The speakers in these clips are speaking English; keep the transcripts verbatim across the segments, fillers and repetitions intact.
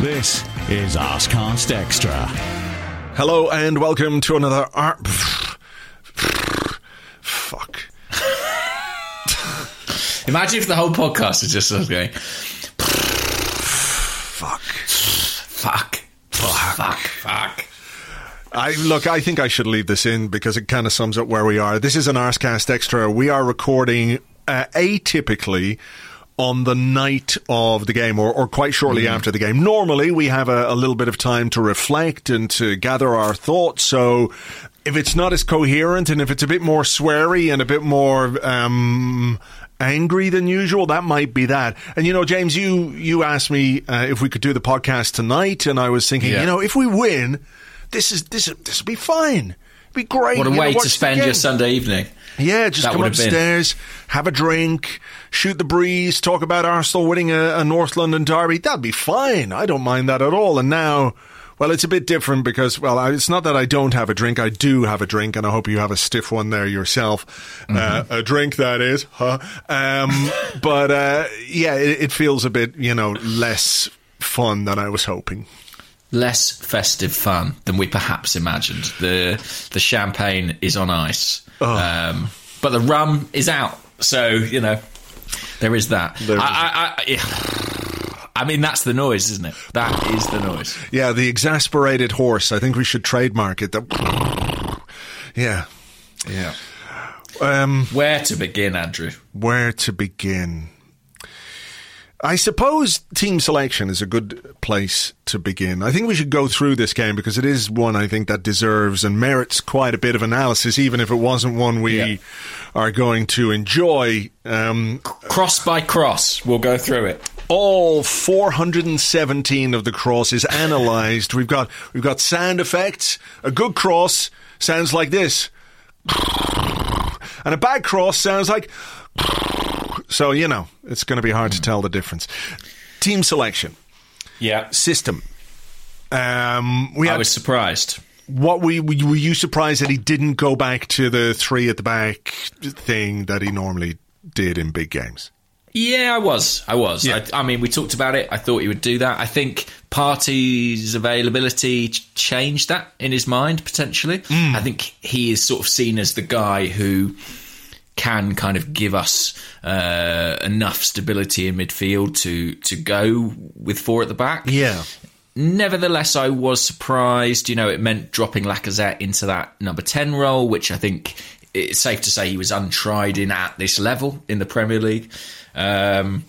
This is Arscast Extra. Hello and welcome to another Ar- Fuck. Imagine if the whole podcast is just us going Fuck. Fuck. Fuck. Fuck. Fuck. I, look, I think I should leave this in because it kind of sums up where we are. This is an Arscast Extra. We are recording uh, atypically on the night of the game, or, or quite shortly mm. after the game. Normally, we have a, a little bit of time to reflect and to gather our thoughts, so if it's not as coherent and if it's a bit more sweary and a bit more um, angry than usual, that might be that. And, you know, James, you, you asked me uh, if we could do the podcast tonight, and I was thinking, yeah. you know, if we win, this is this this will be fine. It'll be great. What a way you know, to spend your Sunday evening. Yeah, just come upstairs, have a drink, shoot the breeze, talk about Arsenal winning a, a North London derby. That'd be fine. I don't mind that at all. And now, well, it's a bit different because, well, I, it's not that I don't have a drink. I do have a drink, and I hope you have a stiff one there yourself. Mm-hmm. Uh, a drink, that is. Huh? Um, but, uh, yeah, it, it feels a bit, you know, less fun than I was hoping. Less festive fun than we perhaps imagined. The the champagne is on ice. Oh. Um, but the rum is out, so you know there is that. There is. I, I, I, I mean, that's the noise, isn't it? That is the noise. Yeah, the exasperated horse. I think we should trademark it. The yeah, yeah. Um, where to begin, Andrew? Where to begin? I suppose team selection is a good place to begin. I think we should go through this game because it is one I think that deserves and merits quite a bit of analysis, even if it wasn't one we yeah. are going to enjoy. Um, cross by cross, we'll go through it. All four hundred seventeen of the crosses analysed. We've got we've got sound effects. A good cross sounds like this, and a bad cross sounds like. So, you know, it's going to be hard mm. to tell the difference. Team selection. Yeah. System. Um, we I had, was surprised. What we, were you surprised that he didn't go back to the three at the back thing that he normally did in big games? Yeah, I was. I was. Yeah. I, I mean, we talked about it. I thought he would do that. I think Partey's availability changed that in his mind, potentially. Mm. I think he is sort of seen as the guy who can kind of give us uh, enough stability in midfield to to go with four at the back. Yeah. Nevertheless, I was surprised. You know, it meant dropping Lacazette into that number ten role, which I think it's safe to say he was untried in at this level in the Premier League. Um,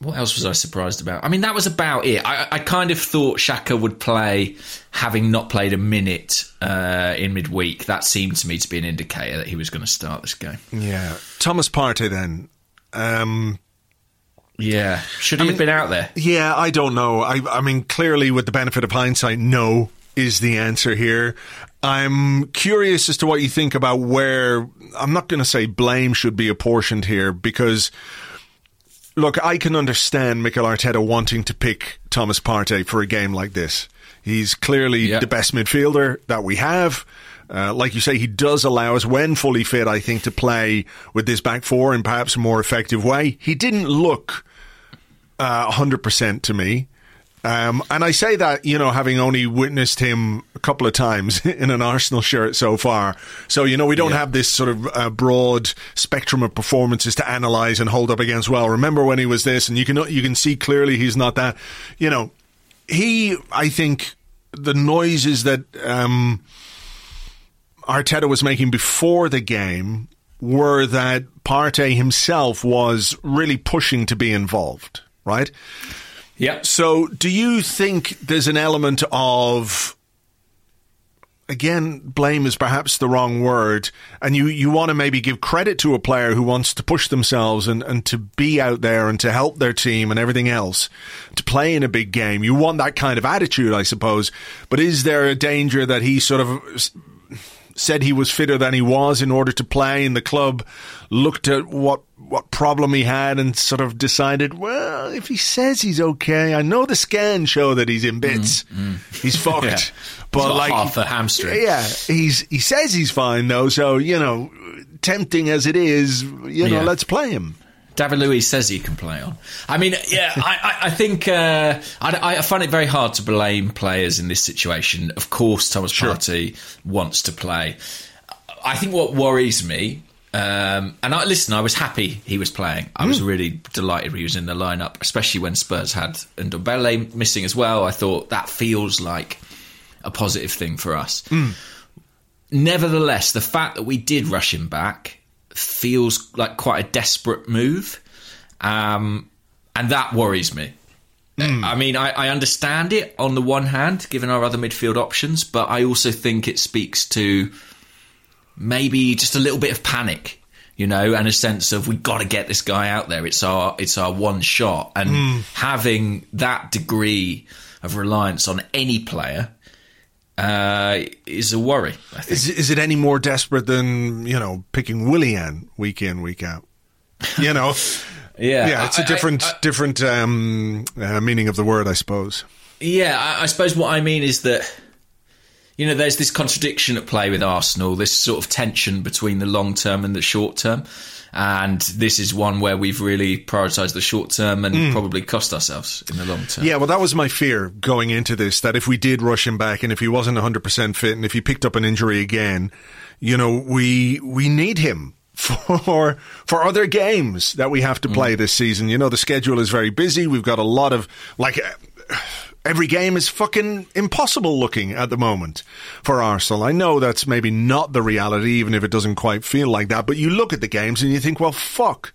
what else was I surprised about? I mean, that was about it. I, I kind of thought Xhaka would play, having not played a minute uh, in midweek. That seemed to me to be an indicator that he was going to start this game. Yeah. Thomas Partey then. Um, yeah. Should he I mean, have been out there? Yeah, I don't know. I, I mean, clearly with the benefit of hindsight, no is the answer here. I'm curious as to what you think about where, I'm not going to say blame should be apportioned here because, look, I can understand Mikel Arteta wanting to pick Thomas Partey for a game like this. He's clearly yep. the best midfielder that we have. Uh, like you say, he does allow us, when fully fit, I think, to play with this back four in perhaps a more effective way. He didn't look uh, one hundred percent to me. Um, and I say that, you know, having only witnessed him a couple of times in an Arsenal shirt so far. So, you know, we don't yeah. have this sort of uh, broad spectrum of performances to analyse and hold up against, well, remember when he was this, and you can you can see clearly he's not that. You know, he, I think, the noises that um, Arteta was making before the game were that Partey himself was really pushing to be involved, right? Yeah. So do you think there's an element of, again, blame is perhaps the wrong word, and you, you want to maybe give credit to a player who wants to push themselves and, and to be out there and to help their team and everything else, to play in a big game. You want that kind of attitude, I suppose. But is there a danger that he sort of said he was fitter than he was in order to play, and the club looked at what, what problem he had and sort of decided, well, if he says he's okay, I know the scans show that he's in bits, mm, mm. he's fucked, yeah. but he's like half the hamstring. Yeah, he's he says he's fine though, so you know, tempting as it is, you know, yeah. let's play him. David Luiz says he can play on. I mean, yeah, I, I think uh, I, I find it very hard to blame players in this situation. Of course, Thomas sure. Partey wants to play. I think what worries me, um, and I, listen, I was happy he was playing. I mm. was really delighted he was in the lineup, especially when Spurs had Ndombele missing as well. I thought that feels like a positive thing for us. Mm. Nevertheless, the fact that we did rush him back feels like quite a desperate move, um, and that worries me. Mm. I mean, I, I understand it on the one hand, given our other midfield options, but I also think it speaks to maybe just a little bit of panic, you know, and a sense of we've got to get this guy out there. It's our it's our one shot, and mm. having that degree of reliance on any player Uh, is a worry, I think. Is, is it any more desperate than, you know, picking Willian week in, week out? You know? yeah. Yeah, it's a different I, I, I, different um, uh, meaning of the word, I suppose. Yeah, I, I suppose what I mean is that, you know, there's this contradiction at play with Arsenal, this sort of tension between the long term and the short term. And this is one where we've really prioritised the short term and mm. probably cost ourselves in the long term. Yeah, well, that was my fear going into this, that if we did rush him back and if he wasn't one hundred percent fit and if he picked up an injury again, you know, we we need him for for other games that we have to play mm. this season. You know, the schedule is very busy. We've got a lot of, like... Uh, Every game is fucking impossible looking at the moment for Arsenal. I know that's maybe not the reality, even if it doesn't quite feel like that. But you look at the games and you think, well, fuck.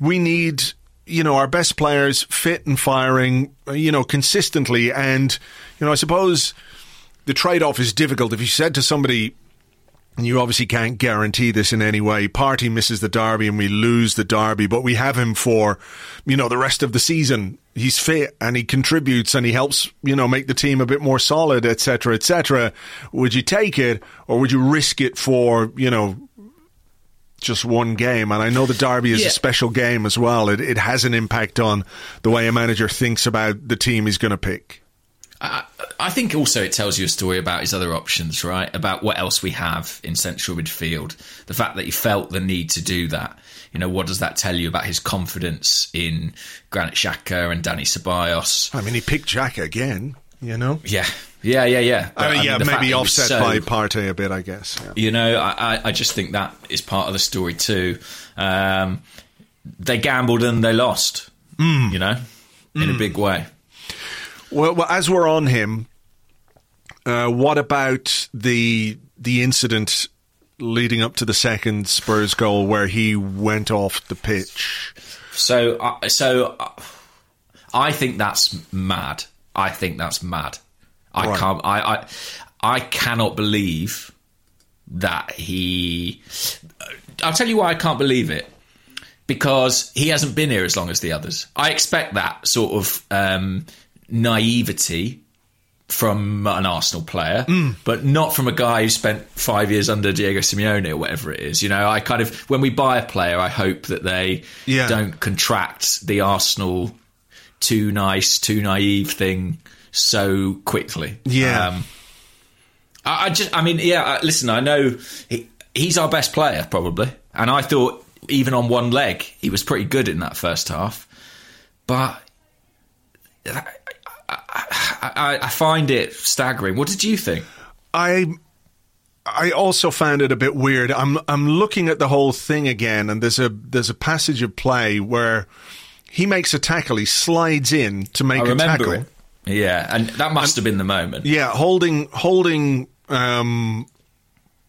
We need, you know, our best players fit and firing, you know, consistently. And, you know, I suppose the trade-off is difficult. If you said to somebody, and you obviously can't guarantee this in any way, Partey misses the derby and we lose the derby, but we have him for, you know, the rest of the season. He's fit and he contributes and he helps, you know, make the team a bit more solid, et cetera, et cetera. Would you take it or would you risk it for, you know, just one game? And I know the derby is yeah. a special game as well. It, it has an impact on the way a manager thinks about the team he's going to pick. I, I think also it tells you a story about his other options, right? About what else we have in central midfield. The fact that he felt the need to do that. You know, what does that tell you about his confidence in Granit Xhaka and Danny Ceballos? I mean, he picked Xhaka again, you know? Yeah, yeah, yeah, yeah. But, I mean, yeah, I mean, maybe offset so, by Partey a bit, I guess. Yeah. You know, I, I just think that is part of the story too. Um, they gambled and they lost, mm. you know, in mm. a big way. Well, well, as we're on him, uh, what about the the incident leading up to the second Spurs goal where he went off the pitch? So, uh, so uh, I think that's mad. I think that's mad. I right. can't. I, I I cannot believe that he. I'll tell you why I can't believe it. Because he hasn't been here as long as the others. I expect that sort of. Um, naivety from an Arsenal player, mm. but not from a guy who spent five years under Diego Simeone or whatever it is. You know, I kind of, when we buy a player, I hope that they yeah. don't contract the Arsenal too nice, too naive thing so quickly. Yeah. Um, I, I just, I mean, yeah, listen, I know he, he's our best player probably. And I thought even on one leg, he was pretty good in that first half, but that, I, I find it staggering. What did you think? I I also found it a bit weird. I'm I'm looking at the whole thing again, and there's a there's a passage of play where he makes a tackle. He slides in to make I a tackle. It. Yeah, and that must and, have been the moment. Yeah, holding holding um,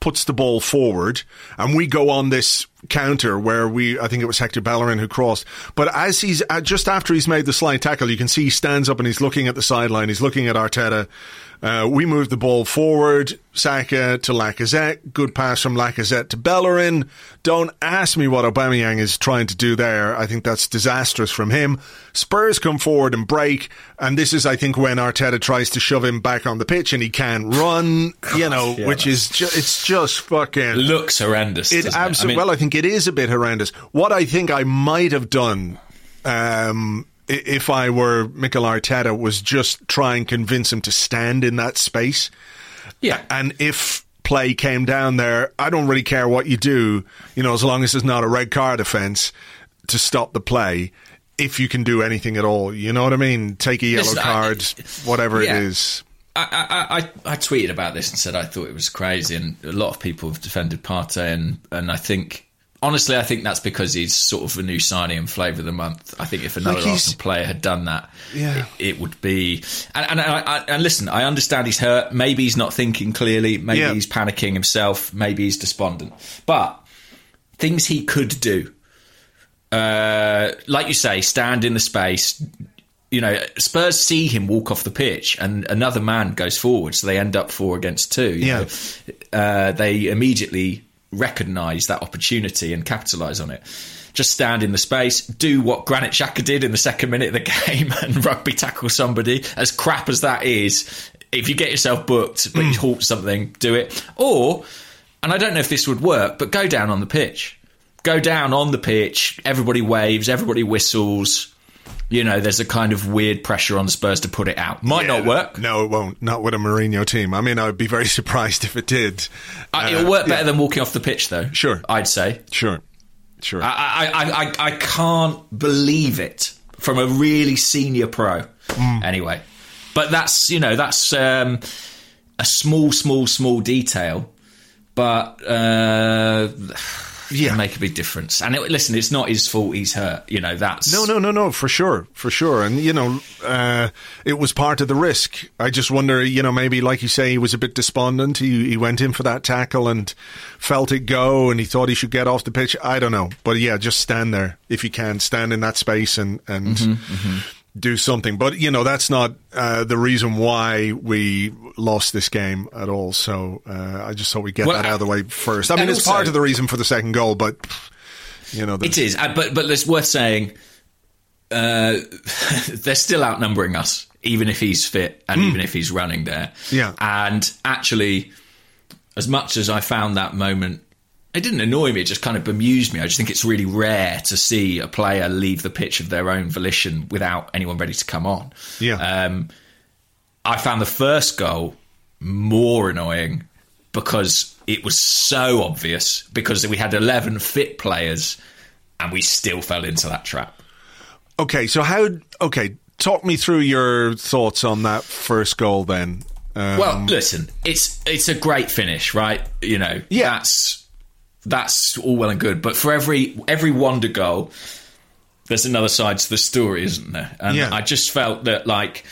puts the ball forward, and we go on this counter where we, I think it was Hector Bellerin who crossed. But as he's just after he's made the slide tackle, you can see he stands up and he's looking at the sideline. He's looking at Arteta. Uh, we move the ball forward, Saka to Lacazette, good pass from Lacazette to Bellerin. Don't ask me what Aubameyang is trying to do there. I think that's disastrous from him. Spurs come forward and break, and this is, I think, when Arteta tries to shove him back on the pitch and he can't run, God, you know, yeah, which is ju- it's just fucking... looks horrendous. It absolutely. I mean, well, I think it is a bit horrendous. What I think I might have done... Um, if I were Mikel Arteta, was just try and convince him to stand in that space. Yeah. And if play came down there, I don't really care what you do, you know, as long as it's not a red card offence to stop the play, if you can do anything at all. You know what I mean? Take a yellow Listen, card, I, whatever yeah. it is. I, I, I, I tweeted about this and said I thought it was crazy, and a lot of people have defended Partey, and, and I think... honestly, I think that's because he's sort of a new signing and flavour of the month. I think if another like Arsenal player had done that, yeah. it, it would be... And, and, and, and listen, I understand he's hurt. Maybe he's not thinking clearly. Maybe yeah. he's panicking himself. Maybe he's despondent. But things he could do. Uh, like you say, stand in the space. You know, Spurs see him walk off the pitch and another man goes forward, so they end up four against two. You yeah. know? Uh, they immediately... recognise that opportunity and capitalise on it. Just stand in the space, do what Granit Xhaka did in the second minute of the game and rugby tackle somebody. As crap as that is, if you get yourself booked but mm. you halt something, do it. Or, and I don't know if this would work, but go down on the pitch. Go down on the pitch, everybody waves, everybody whistles. You know, there's a kind of weird pressure on Spurs to put it out. Might yeah, not work. No, it won't. Not with a Mourinho team. I mean, I'd be very surprised if it did. Uh, uh, it'll work better yeah. than walking off the pitch, though. Sure. I'd say. Sure. Sure. I I, I, I can't believe it from a really senior pro. Mm. Anyway. But that's, you know, that's um, a small, small, small detail. But... Uh, yeah, make a big difference. And it, listen, it's not his fault he's hurt. You know, that's... No, no, no, no, for sure, for sure. And, you know, uh, it was part of the risk. I just wonder, you know, maybe, like you say, he was a bit despondent. He, he went in for that tackle and felt it go, and he thought he should get off the pitch. I don't know. But, yeah, just stand there if you can. Stand in that space and, and mm-hmm, mm-hmm. do something. But, you know, that's not uh, the reason why we lost this game at all. So uh, I just thought we'd get well, that out of the way first. I mean, it's also part of the reason for the second goal, but, you know... It is, uh, but but it's worth saying uh, they're still outnumbering us, even if he's fit and mm. even if he's running there. Yeah. And actually, as much as I found that moment... it didn't annoy me, it just kind of bemused me. I just think it's really rare to see a player leave the pitch of their own volition without anyone ready to come on. Yeah. Um, I found the first goal more annoying because it was so obvious, because we had eleven fit players and we still fell into that trap. Okay, so how... Okay, talk me through your thoughts on that first goal then. Um, well, listen, it's it's a great finish, right? You know, yeah. that's... That's all well and good, but for every every wonder goal, there's another side to the story, isn't there? And yeah. I just felt that, like,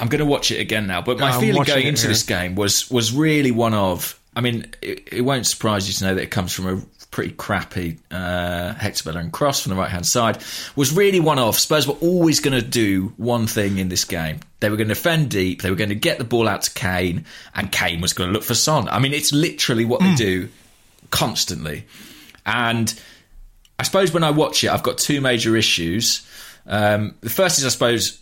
I'm going to watch it again now. But my I'm feeling going into here. this game was was really one of, I mean, it, it won't surprise you to know that it comes from a pretty crappy uh, Hector Bellerin cross from the right hand side. Was really one of Spurs were always going to do one thing in this game. They were going to defend deep. They were going to get the ball out to Kane, and Kane was going to look for Son. I mean, it's literally what mm. they do. Constantly. And I suppose when I watch it, I've got two major issues. Um, the first is, I suppose,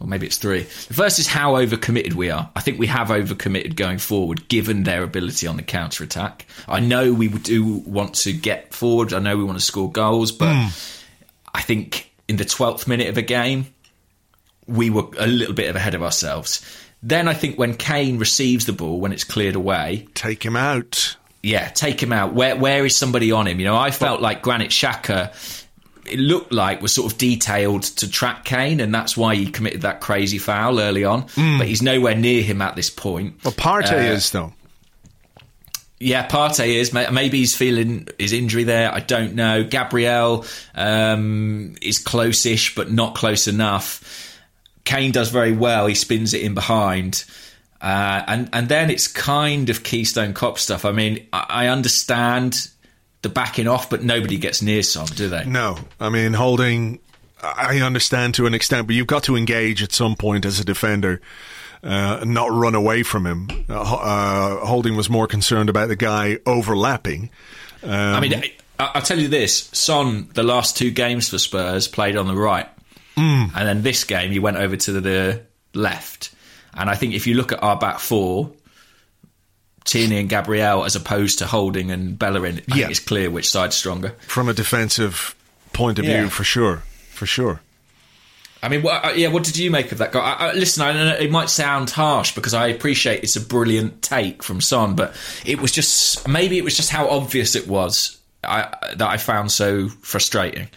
or maybe it's three. The first is how overcommitted we are. I think we have overcommitted going forward, given their ability on the counter-attack. I know we do want to get forward. I know we want to score goals, but mm. I think in the twelfth minute of a game, we were a little bit ahead of ourselves. Then I think when Kane receives the ball, when it's cleared away... Take him out. Yeah, take him out. Where where is somebody on him? You know, I felt like Granit Xhaka it looked like was sort of detailed to track Kane, and that's why he committed that crazy foul early on. Mm. But he's nowhere near him at this point. Well, Partey uh, is, though. Yeah, Partey is. Maybe he's feeling his injury there. I don't know. Gabriel um, is close-ish, but not close enough. Kane does very well. He spins it in behind. Uh, and, and then it's kind of Keystone Cop stuff. I mean, I, I understand the backing off, but nobody gets near Son, do they? No. I mean, holding, I understand to an extent, but you've got to engage at some point as a defender. Uh, not run away from him. Uh, uh, Holding was more concerned about the guy overlapping. Um, I mean, I, I'll tell you this. Son, the last two games for Spurs, played on the right. Mm. And then this game, he went over to the left. And I think if you look at our back four, Tierney and Gabriel, as opposed to Holding and Bellerin, I yeah. think it's clear which side's stronger. From a defensive point of yeah. view, for sure. For sure. I mean, what, yeah, what did you make of that guy? I, I, listen, I know it might sound harsh because I appreciate it's a brilliant take from Son, but it was just, maybe it was just how obvious it was I, that I found so frustrating.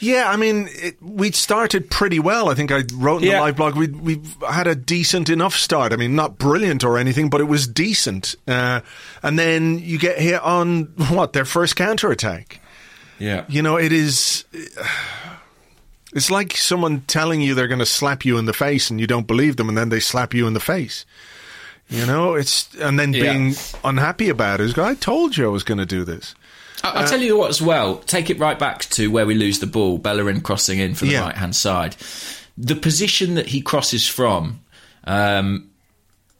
Yeah, I mean, it, we'd started pretty well. I think I wrote in yeah. the live blog, we we had a decent enough start. I mean, not brilliant or anything, but it was decent. Uh, and then you get hit on, what, their first counter-attack. Yeah. You know, it is... Uh, It's like someone telling you they're going to slap you in the face and you don't believe them, and then they slap you in the face. You know, it's and then being yeah. unhappy about it. I told you I was going to do this. I, I'll uh, tell you what as well. Take it right back to where we lose the ball, Bellerin crossing in from the yeah. right-hand side. The position that he crosses from um,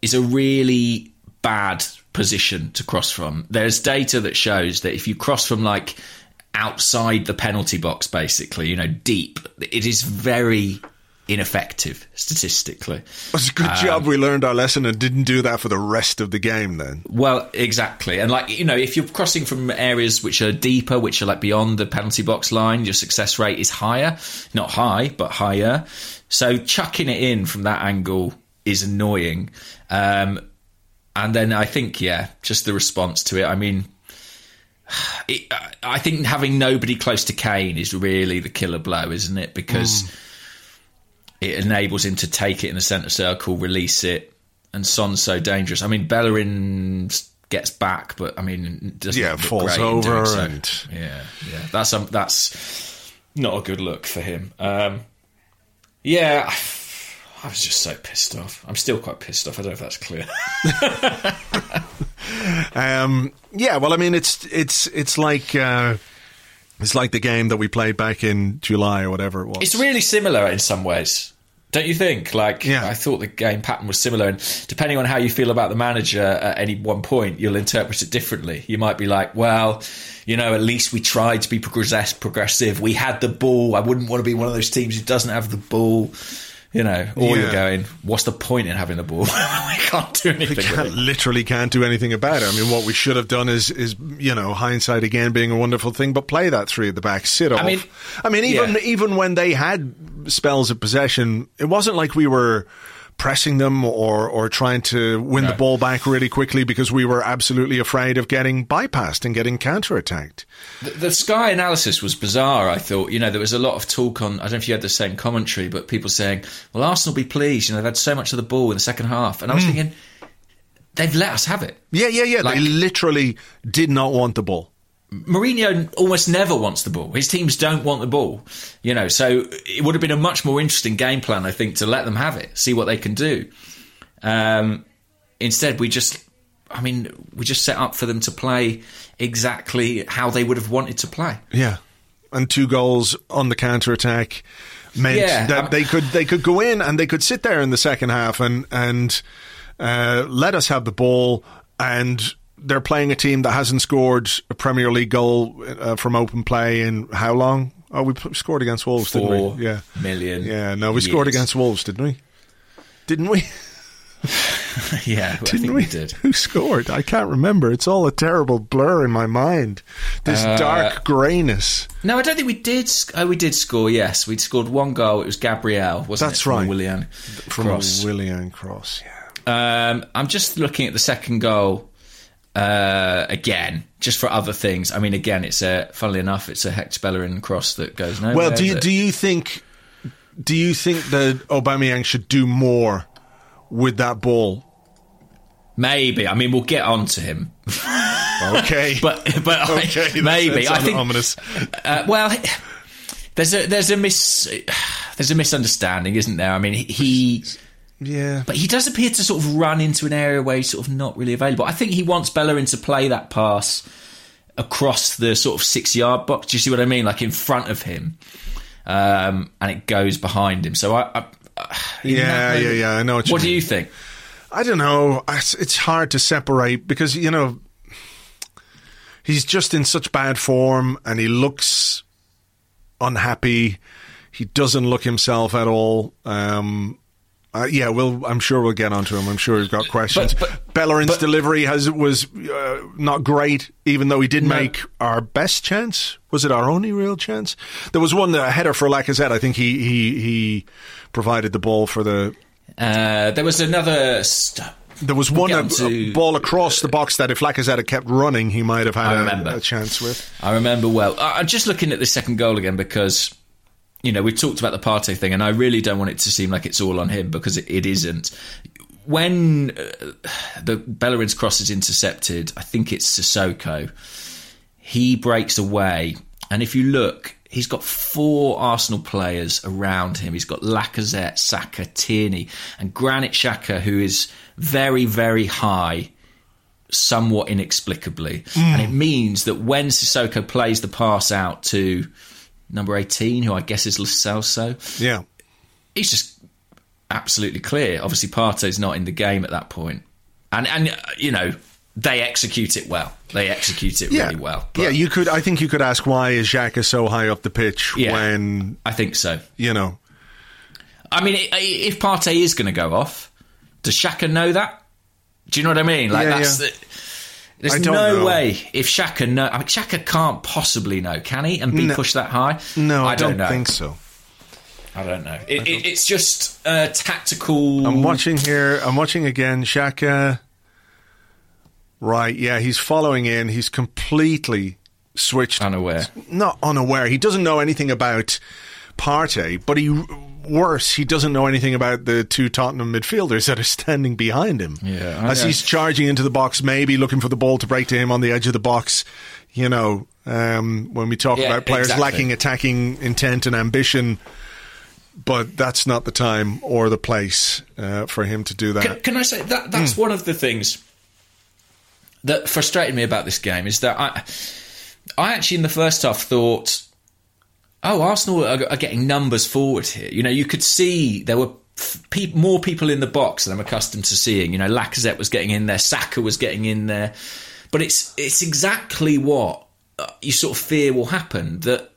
is a really bad position to cross from. There's data that shows that if you cross from, like, outside the penalty box, basically, you know, deep, it is very ineffective statistically. It's a good um, job we learned our lesson and didn't do that for the rest of the game then. Well, exactly. And, like, you know, if you're crossing from areas which are deeper, which are, like, beyond the penalty box line, your success rate is higher. Not high, but higher. So chucking it in from that angle is annoying. Um, and then I think, yeah, just the response to it. I mean... It, I think having nobody close to Kane is really the killer blow, isn't it? Because mm. it enables him to take it in the centre circle, release it, and Son's so dangerous. I mean, Bellerin gets back, but I mean, doesn't yeah, falls over, so. and yeah, yeah, that's um, that's not a good look for him. Um, yeah. I was just so pissed off. I'm still quite pissed off. I don't know if that's clear. um, yeah, well, I mean, it's it's it's like uh, it's like the game that we played back in July or whatever it was. It's really similar in some ways, don't you think? Like, yeah. I thought the game pattern was similar, and depending on how you feel about the manager at any one point, you'll interpret it differently. You might be like, well, you know, at least we tried to be progressive. We had the ball. I wouldn't want to be one of those teams who doesn't have the ball. You know, or yeah. you're going, what's the point in having the ball? We can't do anything. We can't, literally can't do anything about it. I mean, what we should have done is, is you know, hindsight again being a wonderful thing, but play that three at the back, sit I off. Mean, I mean, even yeah. even when they had spells of possession, it wasn't like we were pressing them or, or trying to win no. the ball back really quickly because we were absolutely afraid of getting bypassed and getting counterattacked. The, the Sky analysis was bizarre, I thought. You know, there was a lot of talk on, I don't know if you had the same commentary, but people saying, well, Arsenal be pleased, you know, they've had so much of the ball in the second half. And I was mm. thinking, they've let us have it. Yeah, yeah, yeah. Like, they literally did not want the ball. Mourinho almost never wants the ball. His teams don't want the ball, you know, so it would have been a much more interesting game plan, I think, to let them have it, see what they can do. Um, instead, we just, I mean, we just set up for them to play exactly how they would have wanted to play. Yeah. And two goals on the counter-attack meant yeah, that I'm- they could they could go in and they could sit there in the second half and, and uh, let us have the ball, and... They're playing a team that hasn't scored a Premier League goal uh, from open play in how long? Oh, we scored against Wolves, Four didn't we? Yeah, million. Yeah, no, we years. scored against Wolves, didn't we? Didn't we? yeah, didn't I think we? we did. Who scored? I can't remember. It's all a terrible blur in my mind. This uh, dark greyness. No, I don't think we did. Sc- oh, we did score. Yes, we'd scored one goal. It was Gabriel, wasn't That's it? That's right, from Willian cross. From Willian cross. Yeah. Um, I'm just looking at the second goal. uh, again, just for other things. I mean, again, it's a, funnily enough, it's a Hector Bellerin cross that goes nowhere. Well, do you, do you think, do you think that Aubameyang should do more with that ball? Maybe. I mean, we'll get on to him. Okay. But but okay, I, maybe. I think, ominous. Uh, well, there's a there's a mis there's a misunderstanding, isn't there? I mean, he yeah. But he does appear to sort of run into an area where he's sort of not really available. I think he wants Bellerin to play that pass across the sort of six-yard box. Do you see what I mean? Like in front of him. Um, and it goes behind him. So I, I, I Yeah, yeah, yeah. I know what you What mean. Do you think? I don't know. It's hard to separate because, you know, he's just in such bad form and he looks unhappy. He doesn't look himself at all. Um, uh, yeah, we'll, I'm sure we'll get onto him. I'm sure he's got questions. But, but, Bellerin's but, delivery has was uh, not great, even though he did no. make our best chance. Was it our only real chance? There was one a header for Lacazette. I think he he, he provided the ball for the... Uh, there was another. St- there was one a, to, a ball across the box that if Lacazette had kept running, he might have had a, a chance with. I remember well. I'm just looking at the second goal again because, you know, we've talked about the Partey thing, and I really don't want it to seem like it's all on him because it, it isn't. When uh, the Bellerin's cross is intercepted, I think it's Sissoko. He breaks away, and if you look. He's got four Arsenal players around him. He's got Lacazette, Saka, Tierney, and Granit Xhaka, who is very, very high, somewhat inexplicably. Mm. And it means that when Sissoko plays the pass out to number eighteen, who I guess is Lo Celso, yeah. he's just absolutely clear. Obviously, Partey's not in the game at that point. And, and you know... They execute it well. They execute it yeah. really well. But. Yeah, you could. I think you could ask why is Xhaka so high up the pitch yeah, when I think so. You know, I mean, if Partey is going to go off, does Xhaka know that? Do you know what I mean? Like yeah, that's yeah. The, there's I don't no know. Way if Xhaka know. I mean, Xhaka can't possibly know, can he? And be no. pushed that high? No, I, I don't, don't know. think so. I don't know. It, I don't. It, it's just uh, tactical. I'm watching here. I'm watching again. Xhaka. Right, yeah, he's following in. He's completely switched. Unaware. Not unaware. He doesn't know anything about Partey, but he worse, he doesn't know anything about the two Tottenham midfielders that are standing behind him. Yeah, as he's charging into the box, maybe looking for the ball to break to him on the edge of the box. You know, um, when we talk yeah, about players exactly. lacking attacking intent and ambition... But that's not the time or the place uh, for him to do that. Can, can I say, that that's mm. one of the things... that frustrated me about this game is that I I actually in the first half thought, oh, Arsenal are, are getting numbers forward here. You know, you could see there were pe- more people in the box than I'm accustomed to seeing. You know, Lacazette was getting in there, Saka was getting in there. But it's it's exactly what you sort of fear will happen. That,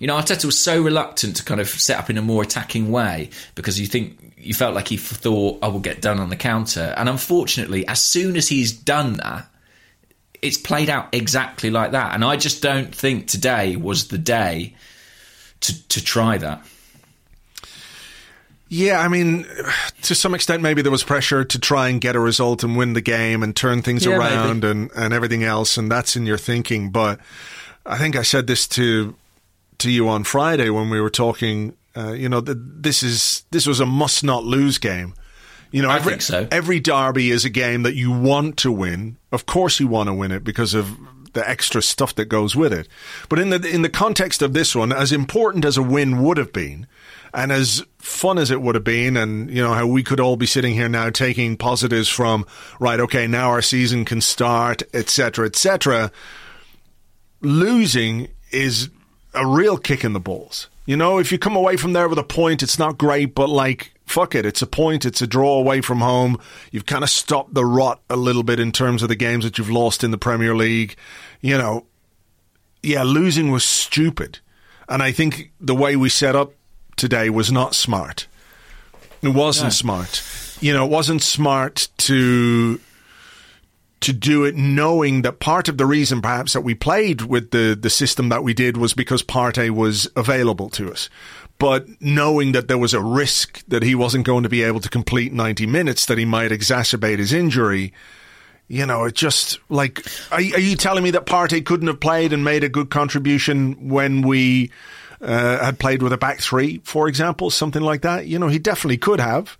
you know, Arteta was so reluctant to kind of set up in a more attacking way because you think you felt like he thought, I will get done on the counter. And unfortunately, as soon as he's done that, it's played out exactly like that. And I just don't think today was the day to to try that. Yeah, I mean, to some extent, maybe there was pressure to try and get a result and win the game and turn things yeah, around and, and everything else. And that's in your thinking. But I think I said this to to you on Friday when we were talking, uh, you know, that this is this was a must not lose game. You know, every, I think so. Every derby is a game that you want to win. Of course you want to win it because of the extra stuff that goes with it. But in the in the context of this one, as important as a win would have been, and as fun as it would have been, and, you know, how we could all be sitting here now taking positives from, right, okay, now our season can start, et cetera, et cetera, losing is a real kick in the balls. You know, if you come away from there with a point, it's not great, but, like, fuck it, it's a point, it's a draw away from home. You've kind of stopped the rot a little bit in terms of the games that you've lost in the Premier League. You know, yeah, losing was stupid. And I think the way we set up today was not smart. It wasn't yeah. smart. You know, it wasn't smart to... to do it knowing that part of the reason perhaps that we played with the, the system that we did was because Partey was available to us. But knowing that there was a risk that he wasn't going to be able to complete ninety minutes, that he might exacerbate his injury, You know, it's just like, are, are you telling me that Partey couldn't have played and made a good contribution when we uh, had played with a back three, for example, something like that? You know, he definitely could have.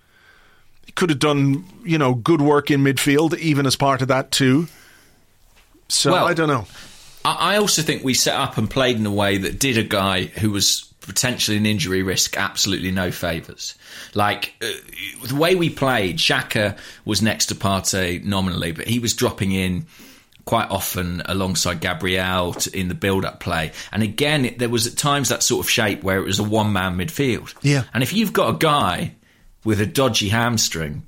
He could have done, you know, good work in midfield, even as part of that too. So, well, I don't know. I also think we set up and played in a way that did a guy who was potentially an injury risk absolutely no favours. Like, uh, the way we played, Xhaka was next to Partey nominally, but he was dropping in quite often alongside Gabriel to, in the build-up play. And again, it, there was at times that sort of shape where it was a one-man midfield. Yeah. And if you've got a guy with a dodgy hamstring,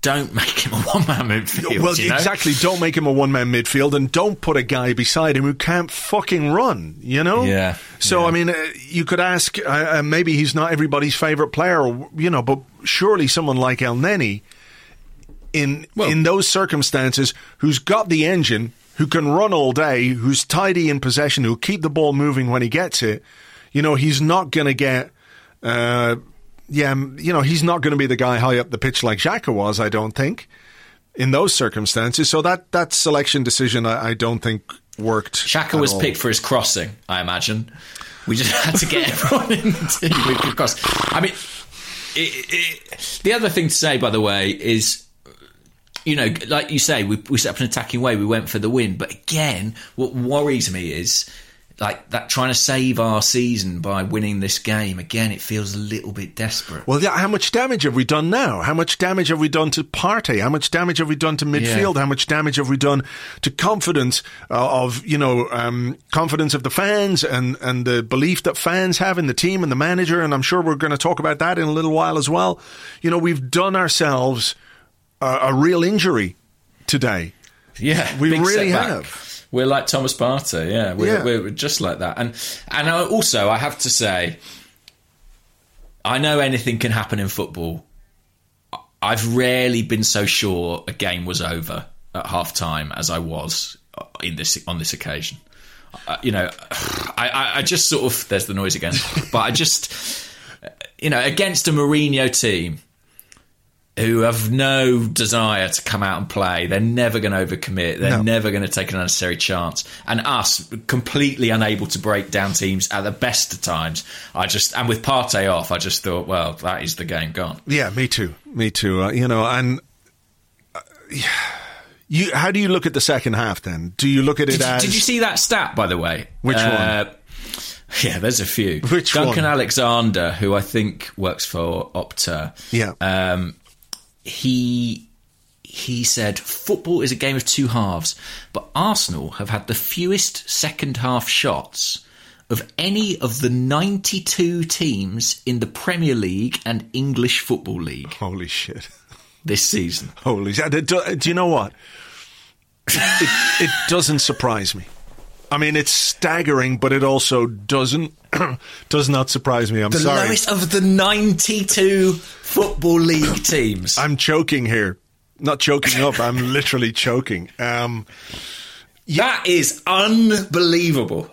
don't make him a one-man midfield. Well, you know? Exactly. Don't make him a one-man midfield, and don't put a guy beside him who can't fucking run, you know? Yeah. So, yeah. I mean, uh, you could ask, uh, maybe he's not everybody's favourite player, or, you know, but surely someone like Elneny, in, well, in those circumstances, who's got the engine, who can run all day, who's tidy in possession, who'll keep the ball moving when he gets it, you know, he's not going to get... Uh, Yeah, you know, he's not going to be the guy high up the pitch like Xhaka was, I don't think, in those circumstances. So that, that selection decision, I, I don't think worked. Xhaka was all. Picked for his crossing, I imagine. We just had to get everyone in to cross. I mean, it, it, the other thing to say, by the way, is, you know, like you say, we, we set up an attacking way, we went for the win. But again, what worries me is... like that, trying to save our season by winning this game. Again, it feels a little bit desperate. Well, yeah, how much damage have we done now? How much damage have we done to Partey? How much damage have we done to midfield? Yeah. How much damage have we done to confidence of, you know, um, confidence of the fans and, and the belief that fans have in the team and the manager? And I'm sure we're going to talk about that in a little while as well. You know, we've done ourselves a, a real injury today. Yeah, we really have. We're like Thomas Partey, yeah. We're, yeah. we're just like that. And and I also, I have to say, I know anything can happen in football. I've rarely been so sure a game was over at half-time as I was in this on this occasion. Uh, you know, I, I, I just sort of... There's the noise again. But I just... You know, against a Mourinho team... who have no desire to come out and play. They're never going to overcommit. They're no. never going to take an unnecessary chance. And us, completely unable to break down teams at the best of times. I just, and with Partey off, I just thought, well, that is the game gone. Yeah, me too. Me too. Uh, you know, and uh, you. How do you look at the second half then? Do you look at it did, as... Did you see that stat, by the way? Which uh, one? Yeah, there's a few. Which Duncan one? Alexander, who I think works for Opta. Yeah. Um, He he said, football is a game of two halves, but Arsenal have had the fewest second-half shots of any of the ninety-two teams in the Premier League and English Football League. Holy shit. This season. Holy shit. Do, do you know what? It, it doesn't surprise me. I mean, it's staggering, but it also doesn't. Does not surprise me. I'm the sorry. The lowest of the ninety-two Football League teams. I'm choking here. Not choking up. I'm literally choking. Um, yeah. That is unbelievable,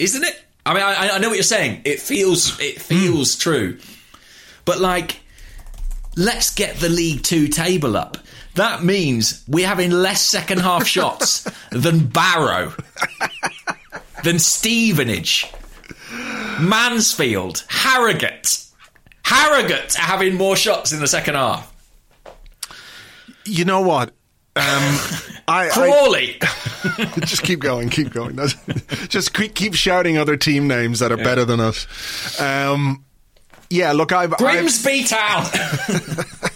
isn't it? I mean, I, I know what you're saying. It feels it feels mm. true. But, like, let's get the League Two table up. That means we're having less second-half shots than Barrow. Than Stevenage, Mansfield, Harrogate. Harrogate are having more shots in the second half. You know what? Um, I, Crawley. I, just keep going, keep going. That's, just keep, keep shouting other team names that are yeah. better than us. Um, yeah, look, I've... Grimsby I've, Town.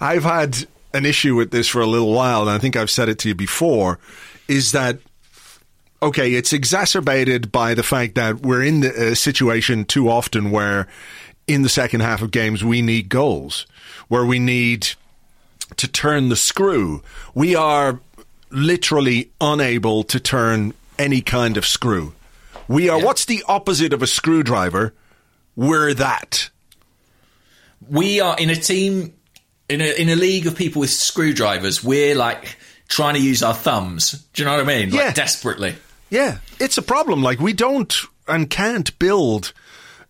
I've had an issue with this for a little while, and I think I've said it to you before, is that okay, it's exacerbated by the fact that we're in a situation too often where in the second half of games we need goals, where we need to turn the screw. We are literally unable to turn any kind of screw. We are, yeah. What's the opposite of a screwdriver? We're that. We are in a team, in a, in a league of people with screwdrivers, we're like trying to use our thumbs. Do you know what I mean? Like, yeah. Desperately. Yeah, it's a problem. Like, we don't and can't build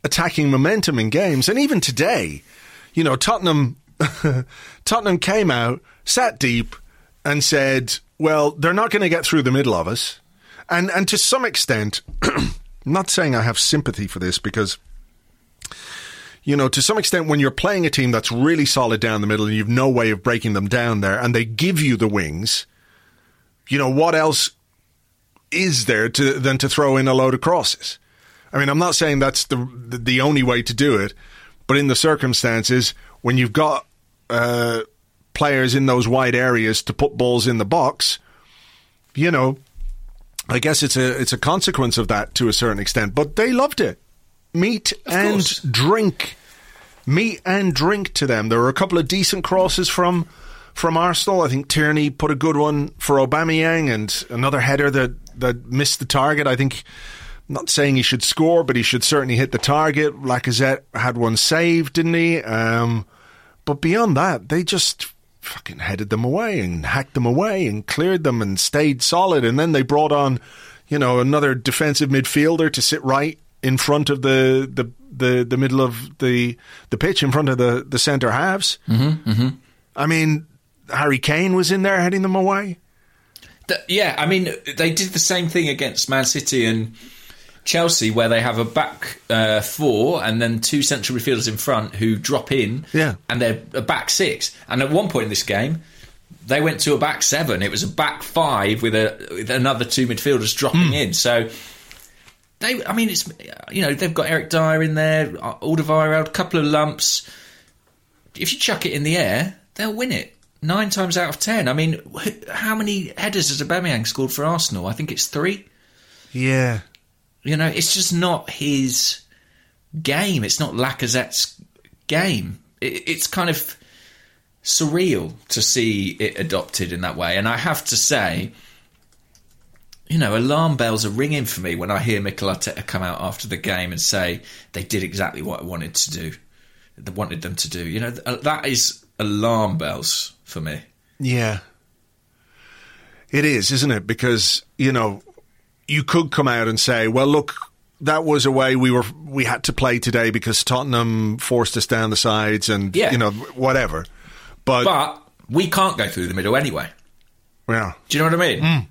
attacking momentum in games. And even today, you know, Tottenham Tottenham came out, sat deep, and said, well, they're not going to get through the middle of us. And and to some extent, I'm not saying I have sympathy for this because, you know, to some extent when you're playing a team that's really solid down the middle and you've no way of breaking them down there and they give you the wings, you know, what else is there to than to throw in a load of crosses? I mean, I'm not saying that's the the only way to do it, but in the circumstances, when you've got uh, players in those wide areas to put balls in the box, you know, I guess it's a it's a consequence of that to a certain extent. But they loved it. Meat of and course. drink. Meat and drink to them. There were a couple of decent crosses from from Arsenal. I think Tierney put a good one for Aubameyang and another header that, that missed the target. I think... Not saying he should score, but he should certainly hit the target. Lacazette had one saved, didn't he? Um, but beyond that, they just fucking headed them away and hacked them away and cleared them and stayed solid. And then they brought on, you know, another defensive midfielder to sit right in front of the the, the, the middle of the the pitch, in front of the, the centre halves. Mm-hmm, mm-hmm. I mean, Harry Kane was in there heading them away. The, yeah, I mean, they did the same thing against Man City and Chelsea, where they have a back uh, four and then two central midfielders in front who drop in, yeah. and they're a back six. And at one point in this game, they went to a back seven. It was a back five with a with another two midfielders dropping mm. in. So they, I mean, it's you know they've got Eric Dyer in there, Alderweireld, a couple of lumps. If you chuck it in the air, they'll win it nine times out of ten. I mean, how many headers has Aubameyang scored for Arsenal? I think it's three. Yeah. You know, it's just not his game. It's not Lacazette's game. It, it's kind of surreal to see it adopted in that way. And I have to say, you know, alarm bells are ringing for me when I hear Mikel Arteta come out after the game and say they did exactly what I wanted to do. They wanted them to do. You know, that is alarm bells for me. Yeah. It is, isn't it? Because, you know... You could come out and say, well, look, that was a way we were we had to play today because Tottenham forced us down the sides and, yeah. you know, whatever. But, but we can't go through the middle anyway. Yeah. Do you know what I mean? Mm.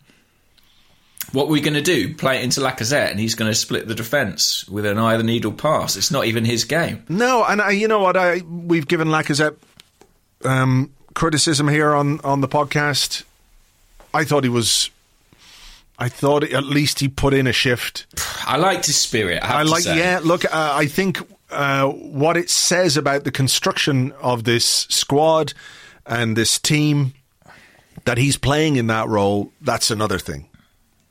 What are we going to do? Play it into Lacazette and he's going to split the defence with an eye-of-the-needle pass. It's not even his game. No, and I, you know what? I We've given Lacazette um, criticism here on, on the podcast. I thought he was... I thought at least he put in a shift. I liked his spirit, I have I like, to say. Yeah, look, uh, I think uh, what it says about the construction of this squad and this team, that he's playing in that role, that's another thing.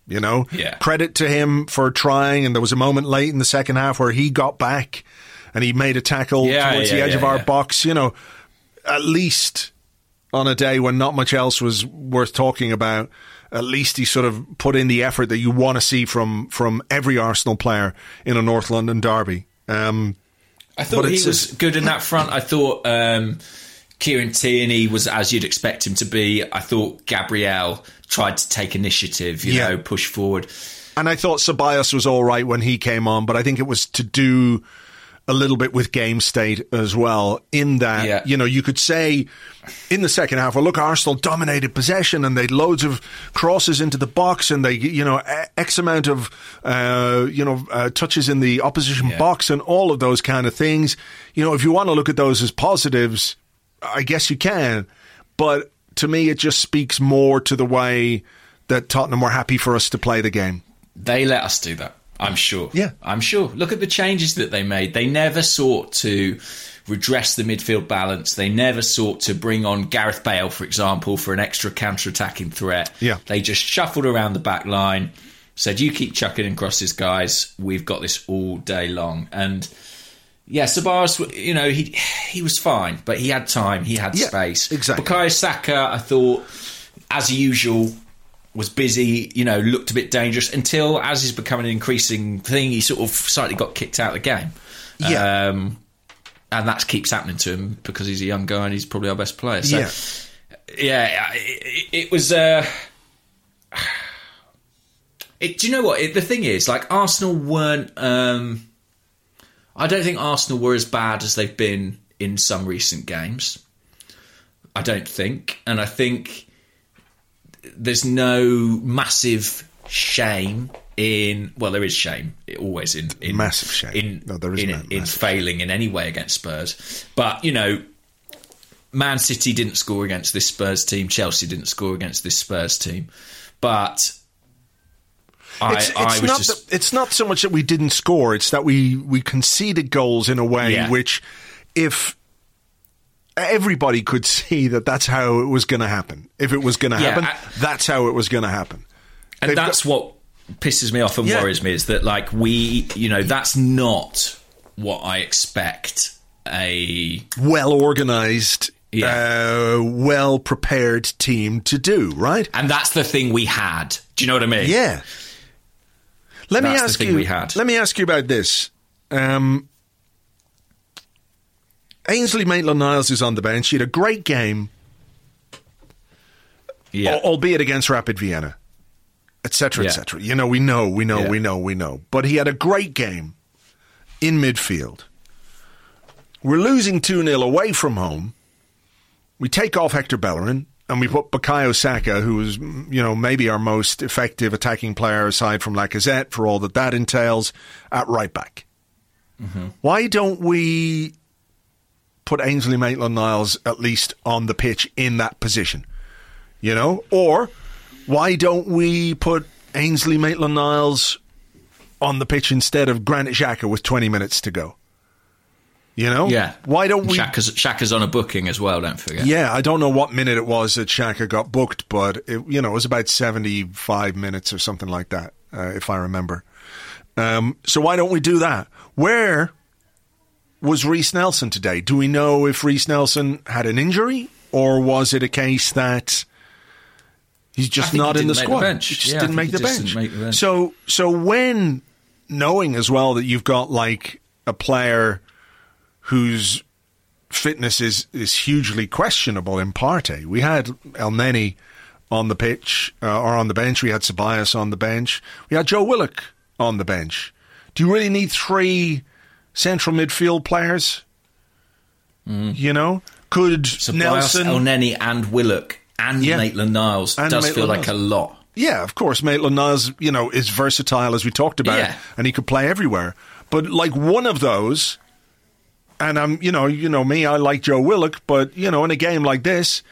You know? Yeah. Credit to him for trying, and there was a moment late in the second half where he got back and he made a tackle yeah, towards yeah, the edge yeah, of our yeah. box. You know, at least on a day when not much else was worth talking about, at least he sort of put in the effort that you want to see from, from every Arsenal player in a North London derby. Um, I thought he was good in that front. I thought um, Kieran Tierney was as you'd expect him to be. I thought Gabriel tried to take initiative, you yeah. know, push forward. And I thought Ceballos was all right when he came on, but I think it was to do a little bit with game state as well, in that, yeah. you know, you could say in the second half, well, look, Arsenal dominated possession and they'd loads of crosses into the box and they, you know, X amount of, uh, you know, uh, touches in the opposition yeah. box and all of those kind of things. You know, if you want to look at those as positives, I guess you can. But to me, it just speaks more to the way that Tottenham were happy for us to play the game. They let us do that. I'm sure. Yeah. I'm sure. Look at the changes that they made. They never sought to redress the midfield balance. They never sought to bring on Gareth Bale, for example, for an extra counter-attacking threat. Yeah. They just shuffled around the back line, said, you keep chucking and crosses, guys. We've got this all day long. And, yeah, Ceballos, you know, he he was fine, but he had time. He had yeah, space. Exactly. Bukayo Saka, I thought, as usual, was busy, you know, looked a bit dangerous until, as is becoming an increasing thing, he sort of slightly got kicked out of the game. Yeah. Um, and that keeps happening to him because he's a young guy and he's probably our best player. So, yeah. Yeah, it, it was... Uh, it, do you know what? It, the thing is, like, Arsenal weren't... Um, I don't think Arsenal were as bad as they've been in some recent games. I don't think. And I think... there's no massive shame in, well, there is shame always in, in massive shame in no, there is in, no in failing in any way against Spurs, but you know, Man City didn't score against this Spurs team. Chelsea didn't score against this Spurs team. But I, it's, it's I was not just... That, it's not so much that we didn't score. It's that we, we conceded goals in a way yeah. which, if everybody could see that that's how it was going to happen. If it was going to happen, yeah, I, that's how it was going to happen. And They've that's got... what pisses me off and yeah. worries me is that, like, we, you know, that's not what I expect a... well-organised... Yeah. Uh, well-prepared team to do, right? And that's the thing we had. Do you know what I mean? Yeah. Let that's me ask the thing you. We had. Let me ask you about this. Um, Ainsley Maitland-Niles is on the bench. He had a great game, yeah, albeit against Rapid Vienna, et cetera, yeah. et cetera. You know, we know, we know, yeah. we know, we know. But he had a great game in midfield. We're losing two nil away from home. We take off Hector Bellerin and we put Bukayo Saka, who is, you know, maybe our most effective attacking player aside from Lacazette, for all that that entails, at right back. Mm-hmm. Why don't we put Ainsley Maitland-Niles at least on the pitch in that position? You know, or why don't we put Ainsley Maitland-Niles on the pitch instead of Granit Xhaka with twenty minutes to go? You know? Yeah. Why don't we... Shaka's, Shaka's on a booking as well, don't forget. Yeah, I don't know what minute it was that Xhaka got booked, but, it, you know, it was about seventy-five minutes or something like that, uh, if I remember. Um, so why don't we do that? Where was Reece Nelson today? Do we know if Reece Nelson had an injury, or was it a case that he's just not in the squad? He just didn't make the bench. So, so when, knowing as well that you've got, like, a player... whose fitness is, is hugely questionable in Partey. We had Elneny on the pitch, uh, or on the bench. We had Ceballos on the bench. We had Joe Willock on the bench. Do you really need three central midfield players? Mm. You know? Could Ceballos, Nelson... Elneny and Willock and yeah. Maitland-Niles and does Maitland feel like Niles. A lot. Yeah, of course. Maitland-Niles, you know, is versatile, as we talked about, yeah. and he could play everywhere. But, like, one of those... And I'm, you know, you know me, I like Joe Willock, but, you know, in a game like this,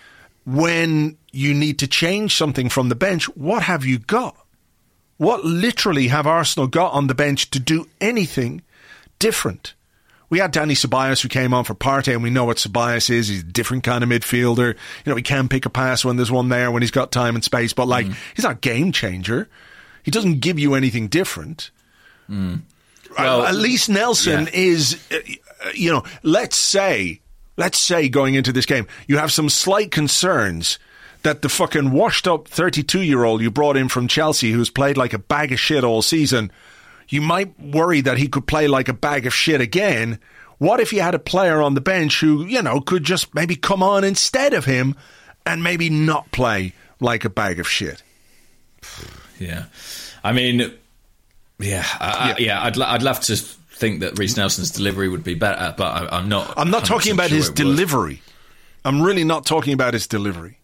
when you need to change something from the bench, what have you got? What literally have Arsenal got on the bench to do anything different? We had Danny Ceballos who came on for Partey, and we know what Ceballos is. He's a different kind of midfielder. You know, he can pick a pass when there's one there, when he's got time and space, but, like, mm. he's not a game changer. He doesn't give you anything different. Mm. Well, at least Nelson yeah. is... Uh, You know, let's say, let's say going into this game, you have some slight concerns that the fucking washed-up thirty-two-year-old you brought in from Chelsea, who's played like a bag of shit all season, you might worry that he could play like a bag of shit again. What if you had a player on the bench who, you know, could just maybe come on instead of him and maybe not play like a bag of shit? Yeah. I mean, yeah, I, yeah. I, yeah I'd, I'd love to... think that Reece Nelson's delivery would be better, but I, I'm not. I'm not talking about sure his delivery. Would. I'm really not talking about his delivery.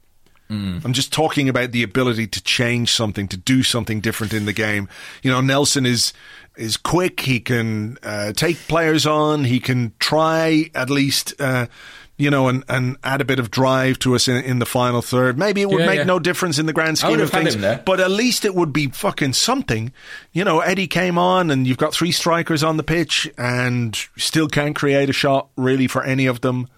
Mm. I'm just talking about the ability to change something, to do something different in the game. You know, Nelson is is quick. He can uh, take players on. He can try at least, uh, you know, and, and add a bit of drive to us in, in the final third. Maybe it would yeah, make yeah. no difference in the grand scheme of things, but at least it would be fucking something. You know, Eddie came on and you've got three strikers on the pitch and still can't create a shot really for any of them.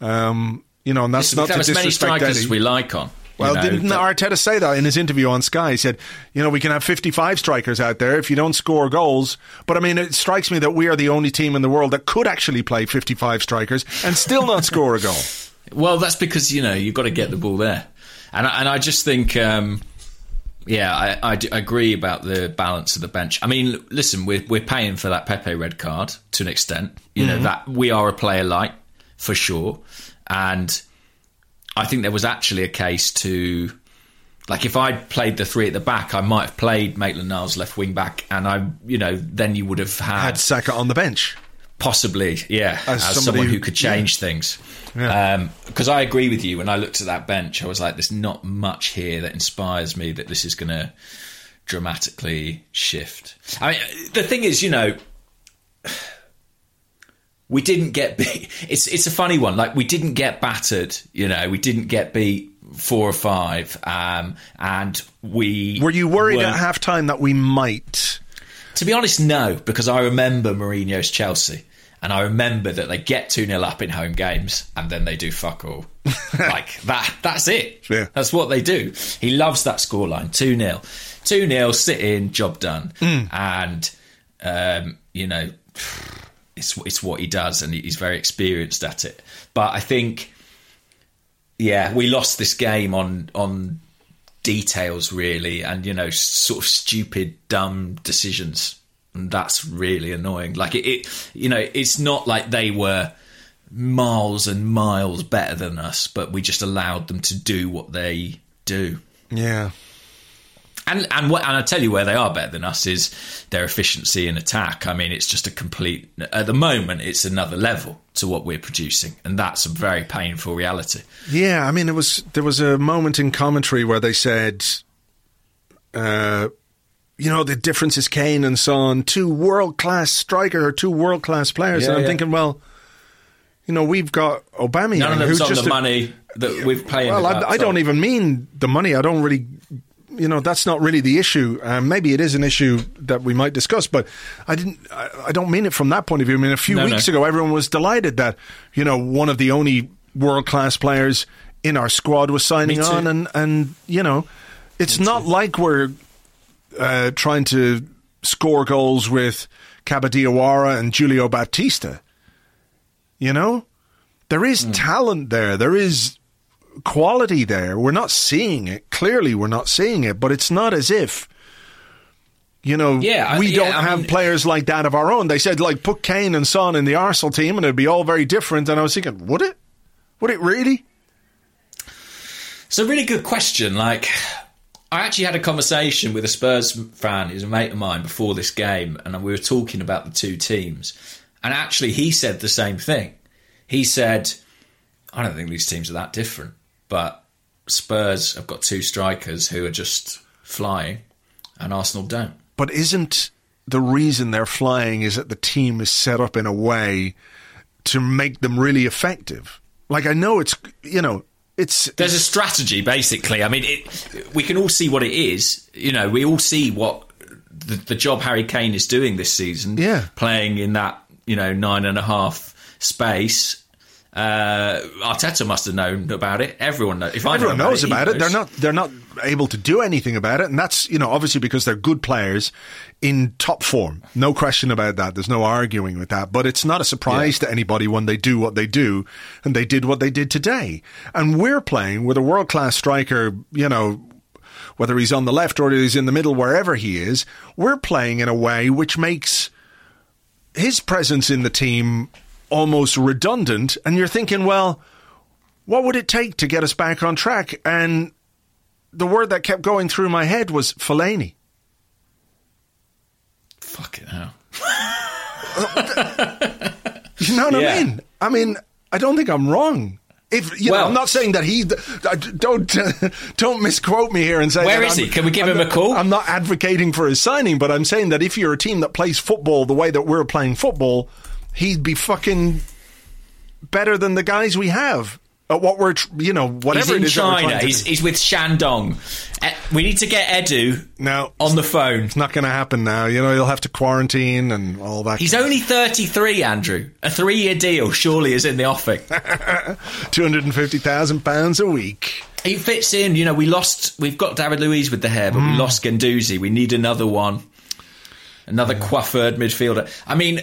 Um, you know, and that's not to disrespect Eddie. As many strikers as we like on. Well, you know, didn't but- Arteta say that in his interview on Sky? He said, you know, we can have fifty-five strikers out there if you don't score goals. But, I mean, it strikes me that we are the only team in the world that could actually play fifty-five strikers and still not score a goal. Well, that's because, you know, you've got to get the ball there. And I, and I just think, um, yeah, I, I agree about the balance of the bench. I mean, listen, we're, we're paying for that Pepe red card to an extent. You mm-hmm. know, that we are a player light for sure. And... I think there was actually a case to, like, if I'd played the three at the back, I might have played Maitland-Niles left wing back, and I, you know, then you would have had... Had Saka on the bench. Possibly, yeah, as, as someone who could change yeah. things. Yeah. Um, because I agree with you, when I looked at that bench, I was like, there's not much here that inspires me that this is going to dramatically shift. I mean, the thing is, you know... We didn't get beat. It's it's a funny one. Like, we didn't get battered, you know. We didn't get beat four or five, um, and we were. You worried weren't... at halftime that we might? To be honest, no, because I remember Mourinho's Chelsea, and I remember that they get two nil up in home games, and then they do fuck all. Like that. That's it. Yeah. That's what they do. He loves that scoreline. two nil two nil Sit in. Job done. Mm. And um, you know. It's, it's what he does, and he's very experienced at it. But I think, yeah, we lost this game on on details, really, and, you know, sort of stupid, dumb decisions. And that's really annoying. Like, it, it you know, it's not like they were miles and miles better than us, but we just allowed them to do what they do. Yeah. And and what, and I tell you where they are better than us is their efficiency in attack. I mean, it's just a complete... At the moment, it's another level to what we're producing, and that's a very painful reality. Yeah, I mean, it was there was a moment in commentary where they said, uh, you know, the difference is Kane and Son, two world-class striker or two world-class players. Yeah, and I'm yeah. thinking, well, you know, we've got Aubameyang... None of them's who's on just the a, money that we've played. Well, about, I, I don't even mean the money. I don't really... You know, that's not really the issue. Um, maybe it is an issue that we might discuss, but I didn't. I, I don't mean it from that point of view. I mean, a few no, weeks no. ago, everyone was delighted that, you know, one of the only world-class players in our squad was signing on. And, and, you know, it's Me not too. like we're uh, trying to score goals with Kabadiawara and Julio Baptista. You know? There is mm. talent there. There is... quality there. We're not seeing it. Clearly, we're not seeing it, but it's not as if, you know, yeah, we yeah, don't I have mean, players like that of our own. They said, like, put Kane and Son in the Arsenal team and it'd be all very different. And I was thinking, would it? Would it really? It's a really good question. Like, I actually had a conversation with a Spurs fan who's a mate of mine before this game, and we were talking about the two teams. And actually, he said the same thing. He said, I don't think these teams are that different. But Spurs have got two strikers who are just flying, and Arsenal don't. But isn't the reason they're flying is that the team is set up in a way to make them really effective? Like, I know it's, you know, it's... There's it's, a strategy, basically. I mean, it, we can all see what it is. You know, we all see what the, the job Harry Kane is doing this season. Yeah. Playing in that, you know, nine and a half space... Uh, Arteta must have known about it. Everyone knows. If I Everyone know about knows it, about knows. it. They're not. They're not able to do anything about it, and that's, you know, obviously because they're good players in top form. No question about that. There's no arguing with that. But it's not a surprise yeah. to anybody when they do what they do, and they did what they did today. And we're playing with a world class striker. You know, whether he's on the left or he's in the middle, wherever he is, we're playing in a way which makes his presence in the team almost redundant, and you're thinking, well, what would it take to get us back on track? And the word that kept going through my head was Fellaini. Fucking hell. You know what yeah. I mean? I mean, I don't think I'm wrong. If you well, know, I'm not saying that he don't don't misquote me here and say where that is I'm, he? Can we give I'm, him a call? I'm not advocating for his signing, but I'm saying that if you're a team that plays football the way that we're playing football, he'd be fucking better than the guys we have at what we're, you know, whatever it is. He's in China. He's, he's with Shandong. We need to get Edu now on the phone. It's not going to happen now. You know, he'll have to quarantine and all that. He's only thirty-three, Andrew. A three-year deal surely is in the offing. two hundred fifty thousand pounds a week. He fits in. You know, we lost. We've got David Luiz with the hair, but mm. we lost Guendouzi. We need another one. Another yeah. coiffured midfielder. I mean...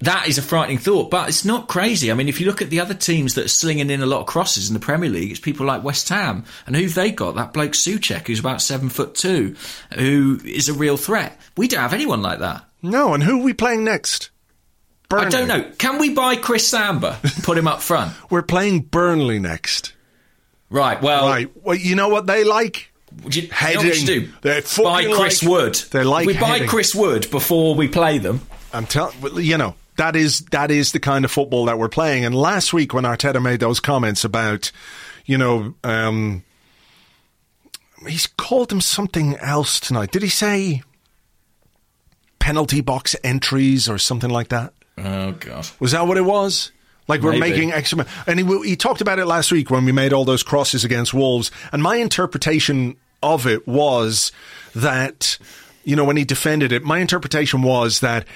That is a frightening thought, but it's not crazy. I mean, if you look at the other teams that are slinging in a lot of crosses in the Premier League, it's people like West Ham. And who've they got? That bloke Souček, who's about seven foot two, who is a real threat. We don't have anyone like that. No, and who are we playing next? Burnley. I don't know. Can we buy Chris Samba and put him up front? We're playing Burnley next. Right, well... Right. Well, you know what they like? You, heading. You know do? Buy Chris like, Wood. They like we heading. Buy Chris Wood before we play them. I'm telling... You know... That is that is the kind of football that we're playing. And last week when Arteta made those comments about, you know, um, he's called them something else tonight. Did he say penalty box entries or something like that? Oh, God. Was that what it was? Like we're Maybe. making extra... And he, he talked about it last week when we made all those crosses against Wolves. And my interpretation of it was that, you know, when he defended it, my interpretation was that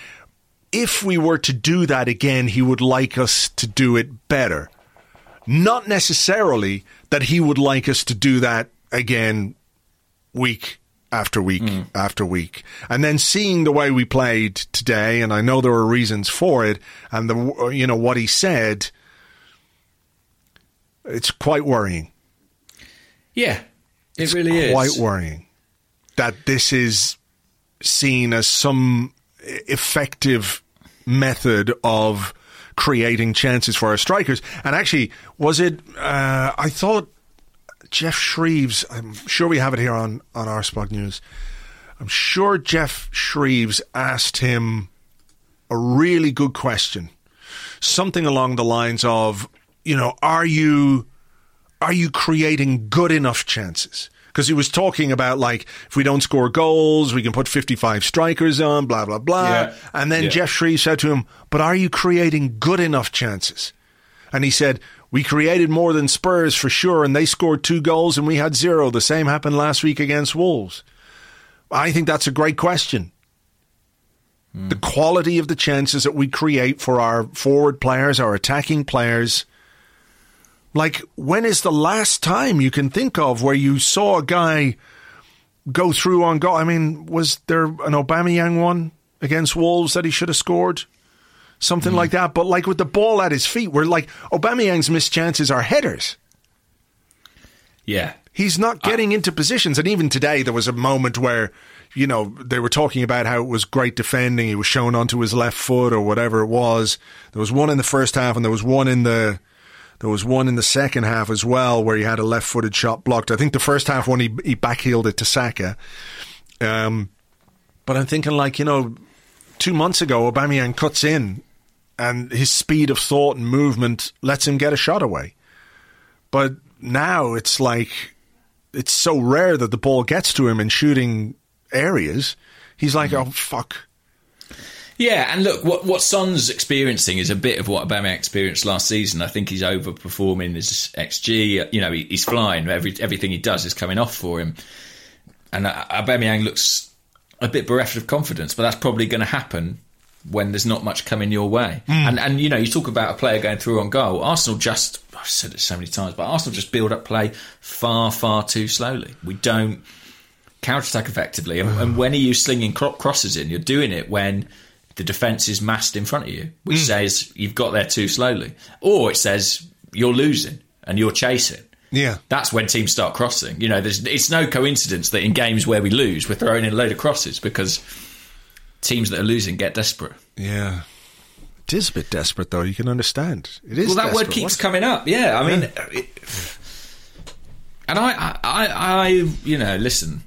if we were to do that again, he would like us to do it better. Not necessarily that he would like us to do that again week after week mm. after week. And then seeing the way we played today, and I know there were reasons for it, and the you know what he said, it's quite worrying. Yeah, it it's really is. Quite worrying that this is seen as some effective method of creating chances for our strikers. And actually, was it, uh, I thought Jeff Shreeves, I'm sure we have it here on, on Arsenal News, I'm sure Jeff Shreeves asked him a really good question. Something along the lines of, you know, are you, are you creating good enough chances? Because he was talking about, like, if we don't score goals, we can put fifty-five strikers on, blah, blah, blah. Yeah. And then yeah. Jeff Shreeves said to him, but are you creating good enough chances? And he said, we created more than Spurs for sure, and they scored two goals and we had zero. The same happened last week against Wolves. I think that's a great question. Mm. The quality of the chances that we create for our forward players, our attacking players... Like, when is the last time you can think of where you saw a guy go through on goal? I mean, was there an Aubameyang one against Wolves that he should have scored? Something mm. like that. But, like, with the ball at his feet, where, like, Aubameyang's missed chances are headers. Yeah. He's not getting I- into positions. And even today, there was a moment where, you know, they were talking about how it was great defending. He was shown onto his left foot or whatever it was. There was one in the first half and there was one in the... There was one in the second half as well where he had a left-footed shot blocked. I think the first half one, he, he backheeled it to Saka. Um, but I'm thinking, like, you know, two months ago, Aubameyang cuts in and his speed of thought and movement lets him get a shot away. But now it's like it's so rare that the ball gets to him in shooting areas. He's like, mm. oh, fuck. Yeah, and look, what what Son's experiencing is a bit of what Aubameyang experienced last season. I think he's overperforming his X G. You know, he, he's flying. Every, everything he does is coming off for him. And Aubameyang looks a bit bereft of confidence, but that's probably going to happen when there's not much coming your way. Mm. And, and, you know, you talk about a player going through on goal. Arsenal just, I've said it so many times, but Arsenal just build up play far, far too slowly. We don't counter-attack effectively. And, and when are you slinging crosses in? You're doing it when... the defence is massed in front of you, which mm. says you've got there too slowly. Or it says you're losing and you're chasing. Yeah. That's when teams start crossing. You know, there's, it's no coincidence that in games where we lose, we're throwing in a load of crosses because teams that are losing get desperate. Yeah. It is a bit desperate, though. You can understand. It is Well, that desperate. word keeps What's... coming up. Yeah, I mean... Yeah. It, and I, I, I, I, you know, listen,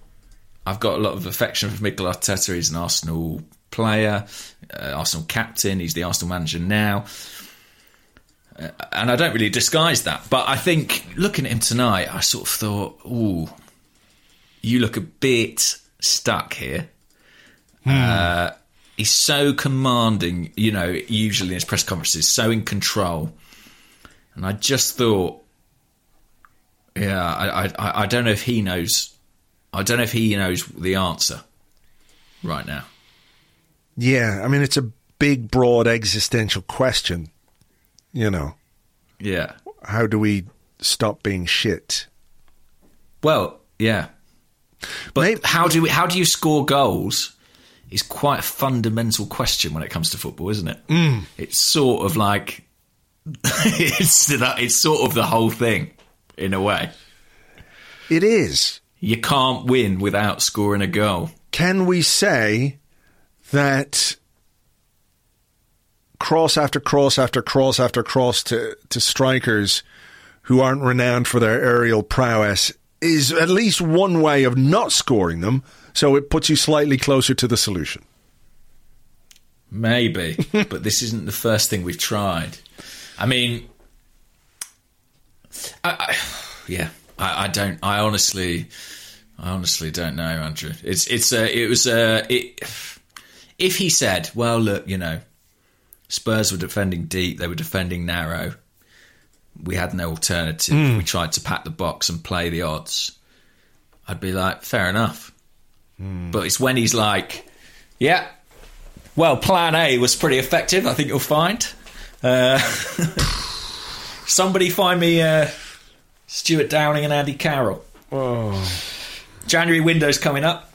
I've got a lot of affection for Mikel Arteta. He's an Arsenal... player, uh, Arsenal captain, he's the Arsenal manager now. Uh, and I don't really disguise that. But I think looking at him tonight, I sort of thought, ooh, you look a bit stuck here. Hmm. Uh, he's so commanding, you know, usually in his press conferences, so in control. And I just thought, yeah, I, I, I don't know if he knows, I don't know if he knows the answer right now. Yeah, I mean, it's a big, broad existential question, you know. Yeah. How do we stop being shit? Well, yeah. But Maybe- how do we, how do you score goals is quite a fundamental question when it comes to football, isn't it? Mm. It's sort of like, it's, the, it's sort of the whole thing, in a way. It is. You can't win without scoring a goal. Can we say... that cross after cross after cross after cross to, to strikers who aren't renowned for their aerial prowess is at least one way of not scoring them, so it puts you slightly closer to the solution. Maybe, but this isn't the first thing we've tried. I mean, I, I, yeah, I, I don't. I honestly, I honestly don't know, Andrew. It's it's a, it was a, it, if he said, well, look, you know, Spurs were defending deep, they were defending narrow. We had no alternative. Mm. We tried to pack the box and play the odds. I'd be like, fair enough. Mm. But it's when he's like, yeah, well, plan A was pretty effective. I think you'll find. Uh, somebody find me uh, Stuart Downing and Andy Carroll. Oh. January window's coming up.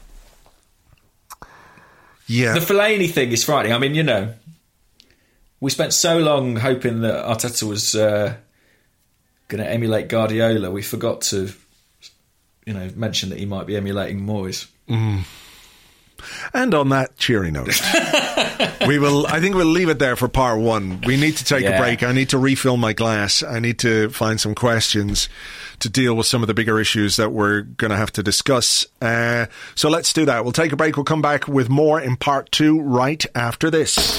Yeah. The Fellaini thing is frightening. I mean, you know, we spent so long hoping that Arteta was uh, going to emulate Guardiola. We forgot to, you know, mention that he might be emulating Moyes. Mm. And on that cheery note, we will. I think we'll leave it there for part one. We need to take yeah. a break. I need to refill my glass. I need to find some questions to deal with some of the bigger issues that we're going to have to discuss. Uh, so let's do that. We'll take a break. We'll come back with more in part two right after this.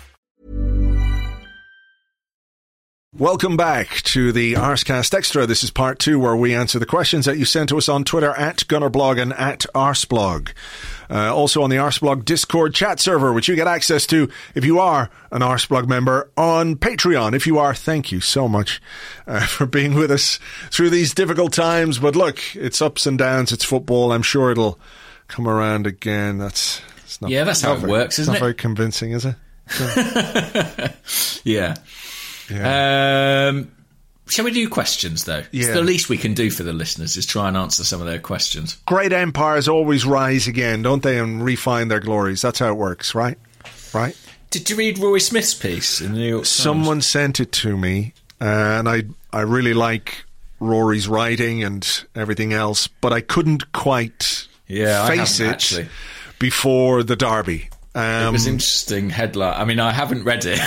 Welcome back to the Arscast Extra. This is part two, where we answer the questions that you sent to us on Twitter at Gunnerblog and at Arsblog. Uh, also on the Arsblog Discord chat server, which you get access to if you are an Arsblog member on Patreon. If you are, thank you so much uh, for being with us through these difficult times. But look, it's ups and downs. It's football. I'm sure it'll come around again. That's it's not, yeah, that's how it very, works, isn't it? It's not very convincing, is it? So. yeah. Yeah. Um, shall we do questions, though? Yeah. It's the least we can do for the listeners is try and answer some of their questions. Great empires always rise again, don't they, and refine their glories. That's how it works, right? Right. Did you read Roy Smith's piece in the New York Times? Someone sent it to me, uh, and I I really like Rory's writing and everything else, but I couldn't quite yeah, face it actually. Before the derby. Um, it was interesting headline. I mean, I haven't read it,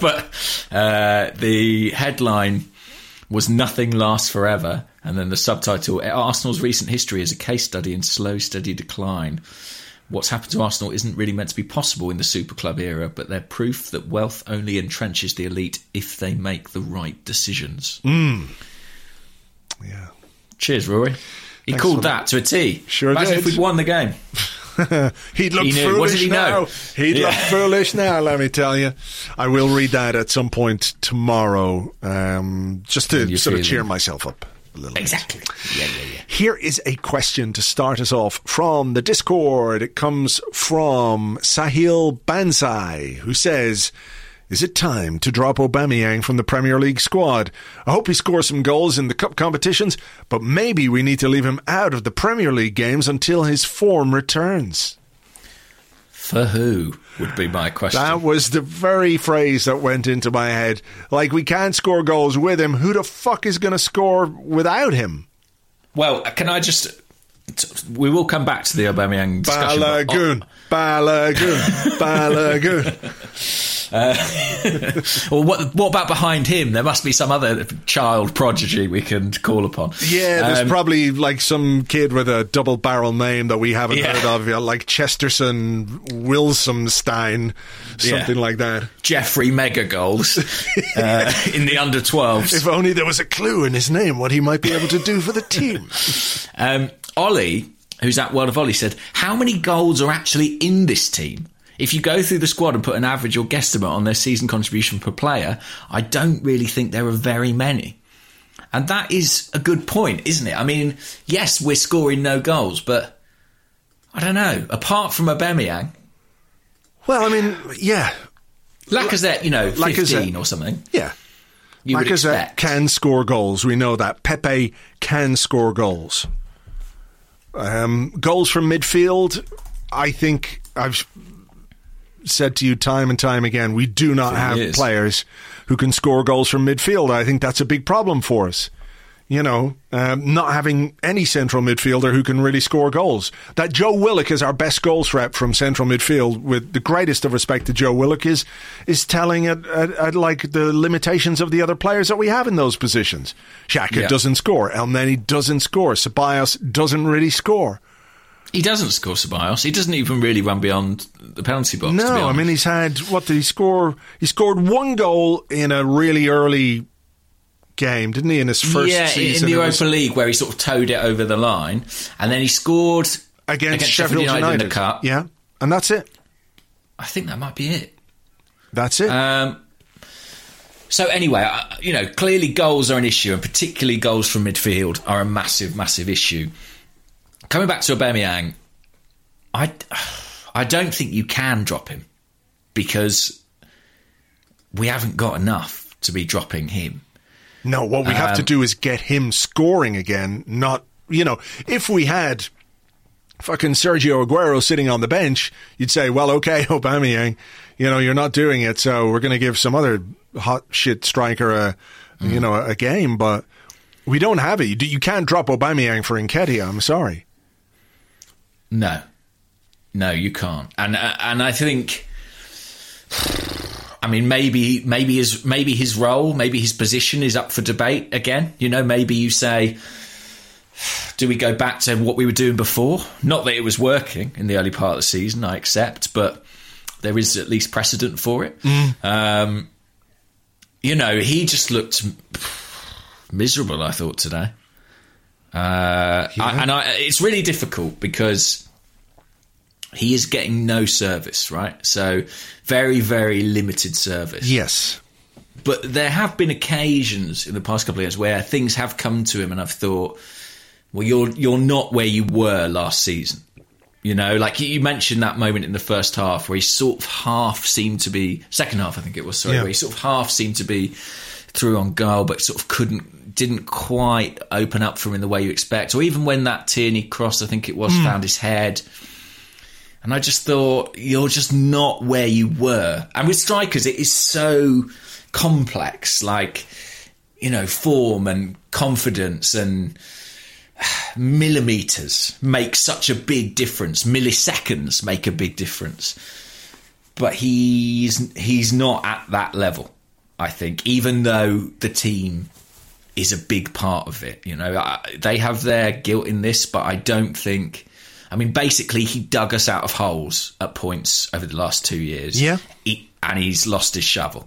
but uh, the headline was "Nothing Lasts Forever," and then the subtitle: "Arsenal's recent history is a case study in slow, steady decline. What's happened to Arsenal isn't really meant to be possible in the superclub era, but they're proof that wealth only entrenches the elite if they make the right decisions." Mm. Yeah. Cheers, Rory. He Thanks called that, that to a T. Sure Imagine did. If we'd won the game. He'd look he foolish he now. Know? He'd yeah. look foolish now, let me tell you. I will read that at some point tomorrow, um, just to sort feeling. Of cheer myself up a little exactly. bit. Exactly. Yeah, yeah, yeah. Here is a question to start us off from the Discord. It comes from Sahil Bansai, who says, "Is it time to drop Aubameyang from the Premier League squad? I hope he scores some goals in the cup competitions, but maybe we need to leave him out of the Premier League games until his form returns." For who would be my question? That was the very phrase that went into my head. Like, we can't score goals with him. Who the fuck is going to score without him? Well, can I just... We will come back to the Aubameyang discussion. Balagoon, but... Balagoon, Balagoon. Uh, or what what about behind him? There must be some other child prodigy we can call upon. Yeah, there's um, probably like some kid with a double barrel name that we haven't yeah. heard of, you know, like Chesterson Wilsomstein, something yeah. like that. Jeffrey Megagoals uh, in the under twelves. If only there was a clue in his name what he might be able to do for the team. um, Ollie, who's at World of Ollie, said, how many goals are actually in this team? If you go through the squad and put an average or guesstimate on their season contribution per player, I don't really think there are very many. And that is a good point, isn't it? I mean, yes, we're scoring no goals, but I don't know. Apart from Aubameyang. Well, I mean, yeah. Lacazette, you know, fifteen Lacazette. Or something. Yeah. You Lacazette can score goals. We know that. Pepe can score goals. Um, goals from midfield, I think I've said to you time and time again, we do not have years. players who can score goals from midfield. I think that's a big problem for us. You know, um, not having any central midfielder who can really score goals. That Joe Willock is our best goals rep from central midfield, with the greatest of respect to Joe Willock, is is telling at, at, at like the limitations of the other players that we have in those positions. Xhaka yeah. doesn't score. Elneny doesn't score. Ceballos doesn't really score. He doesn't score, Ceballos. He doesn't even really run beyond the penalty box. No, to be I mean, he's had, what did he score? He scored one goal in a really early game, didn't he, in his first yeah, season? Yeah, in the Europa was... League, where he sort of towed it over the line. And then he scored against, against Sheffield United, United in the Cup. Yeah, and that's it. I think that might be it. That's it. Um, so anyway, you know, clearly goals are an issue, and particularly goals from midfield are a massive, massive issue. Coming back to Aubameyang, I, I don't think you can drop him, because we haven't got enough to be dropping him. No, what we um, have to do is get him scoring again, not, you know, if we had fucking Sergio Aguero sitting on the bench, you'd say, well, okay, Aubameyang, you know, you're not doing it, so we're going to give some other hot shit striker a, mm. you know, a game, but we don't have it. You can't drop Aubameyang for Nketiah, I'm sorry. No, no, you can't, and uh, and I think, I mean, maybe maybe his maybe his role, maybe his position is up for debate again. You know, maybe you say, do we go back to what we were doing before? Not that it was working in the early part of the season, I accept, but there is at least precedent for it. Mm. Um, you know, he just looked miserable, I thought, today. Uh, yeah. I, and I, it's really difficult because he is getting no service, right? So very, very limited service. Yes. But there have been occasions in the past couple of years where things have come to him and I've thought, well, you're you're not where you were last season. You know, like you mentioned that moment in the first half where he sort of half seemed to be, second half I think it was, sorry, yeah. where he sort of half seemed to be through on goal but sort of couldn't, didn't quite open up for him in the way you expect, or even when that Tierney cross, I think it was, mm. found his head. And I just thought, you're just not where you were. And with strikers, it is so complex, like, you know, form and confidence and millimetres make such a big difference. Milliseconds make a big difference. But he's he's not at that level, I think, even though the team is a big part of it. You know, I, they have their guilt in this, but I don't think, I mean, basically he dug us out of holes at points over the last two years. Yeah. He, and he's lost his shovel.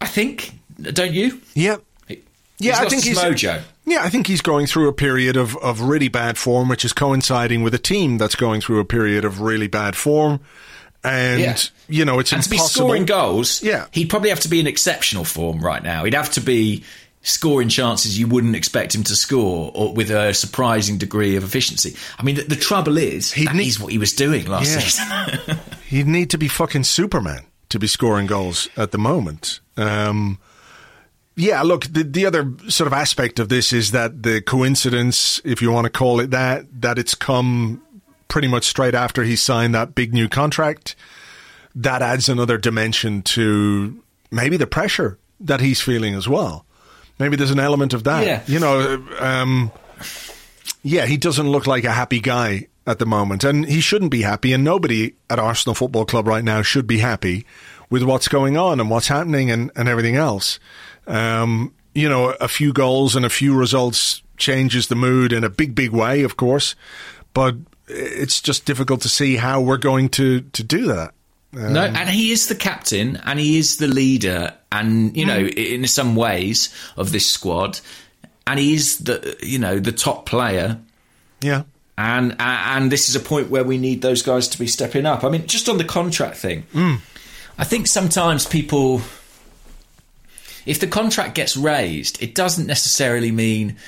I think, don't you? Yeah. He, yeah, he's I think his he's mojo. Yeah, I think he's going through a period of, of really bad form, which is coinciding with a team that's going through a period of really bad form. And, yeah. you know, it's and impossible. And to be scoring goals, yeah. he'd probably have to be in exceptional form right now. He'd have to be scoring chances you wouldn't expect him to score, or with a surprising degree of efficiency. I mean, the, the trouble is, he'd that need- is what he was doing last yeah. season. He'd need to be fucking Superman to be scoring goals at the moment. Um, yeah, look, the, the other sort of aspect of this is that the coincidence, if you want to call it that, that it's come pretty much straight after he signed that big new contract, that adds another dimension to maybe the pressure that he's feeling as well. Maybe there's an element of that. Yeah. You know, um, yeah, he doesn't look like a happy guy at the moment, and he shouldn't be happy, and nobody at Arsenal Football Club right now should be happy with what's going on and what's happening and, and everything else. Um, you know, a few goals and a few results changes the mood in a big, big way, of course, but it's just difficult to see how we're going to, to do that. Um, no, and he is the captain and he is the leader and, you know, in some ways of this squad, and he is the, you know, the top player. Yeah. And and this is a point where we need those guys to be stepping up. I mean, just on the contract thing, mm. I think sometimes people, if the contract gets raised, it doesn't necessarily mean,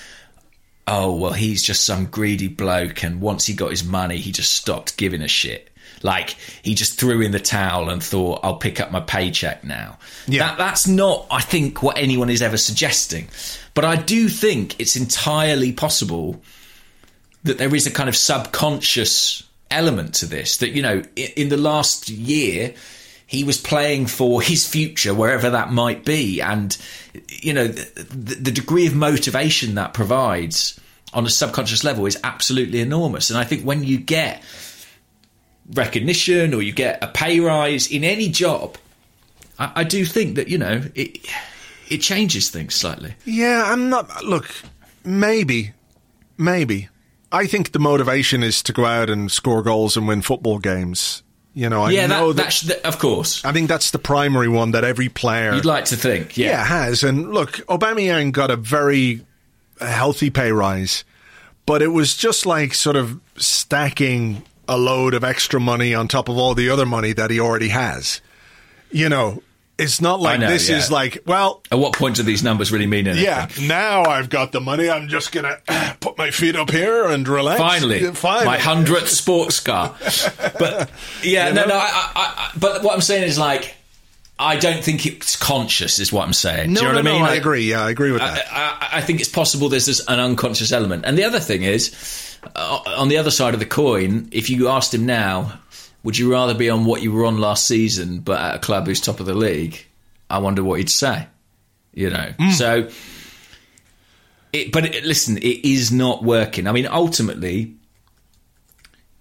oh, well, he's just some greedy bloke and once he got his money, he just stopped giving a shit. Like, he just threw in the towel and thought, I'll pick up my paycheck now. Yeah. That, that's not, I think, what anyone is ever suggesting. But I do think it's entirely possible that there is a kind of subconscious element to this, that, you know, in, in the last year, he was playing for his future, wherever that might be. And, you know, the, the degree of motivation that provides on a subconscious level is absolutely enormous. And I think when you get recognition or you get a pay rise in any job, I, I do think that, you know, it it changes things slightly. Yeah, I'm not... Look, maybe, maybe... I think the motivation is to go out and score goals and win football games. You know, I yeah, know that, that that's the, of course. I think that's the primary one that every player you'd like to think, yeah, yeah has. And look, Aubameyang got a very healthy pay rise, but it was just like sort of stacking a load of extra money on top of all the other money that he already has. You know. It's not like know, this yeah. is like, well... At what point do these numbers really mean anything? Yeah, now I've got the money, I'm just going to put my feet up here and relax. Finally, Finally. My hundredth sports car. But, yeah, you no, know? no, I, I, I, but what I'm saying is like, I don't think it's conscious is what I'm saying. No, do you know no, what I mean? No, I like, agree, yeah, I agree with I, that. I, I, I think it's possible there's this, an unconscious element. And the other thing is, uh, on the other side of the coin, if you asked him now... Would you rather be on what you were on last season, but at a club who's top of the league? I wonder what he'd say, you know? Mm. So, it, but it, listen, it is not working. I mean, ultimately,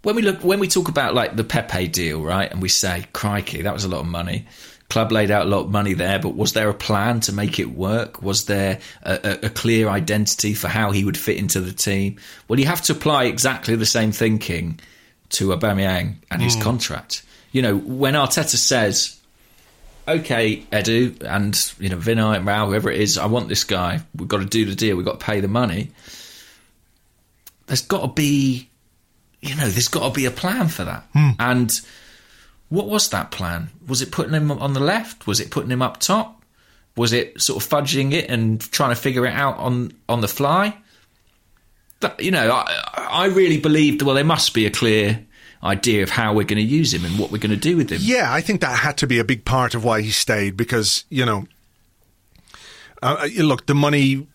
when we look, when we talk about like the Pepe deal, right? And we say, crikey, that was a lot of money. Club laid out a lot of money there, but was there a plan to make it work? Was there a, a, a clear identity for how he would fit into the team? Well, you have to apply exactly the same thinking to Aubameyang and his mm. contract. You know, when Arteta says, okay, Edu and, you know, Vinay and Rao, whoever it is, I want this guy, we've got to do the deal, we've got to pay the money. There's got to be, you know, there's got to be a plan for that. Mm. And what was that plan? Was it putting him on the left? Was it putting him up top? Was it sort of fudging it and trying to figure it out on, on the fly? That, you know, I, I really believed, well, there must be a clear idea of how we're going to use him and what we're going to do with him. Yeah, I think that had to be a big part of why he stayed because, you know, uh, look, the money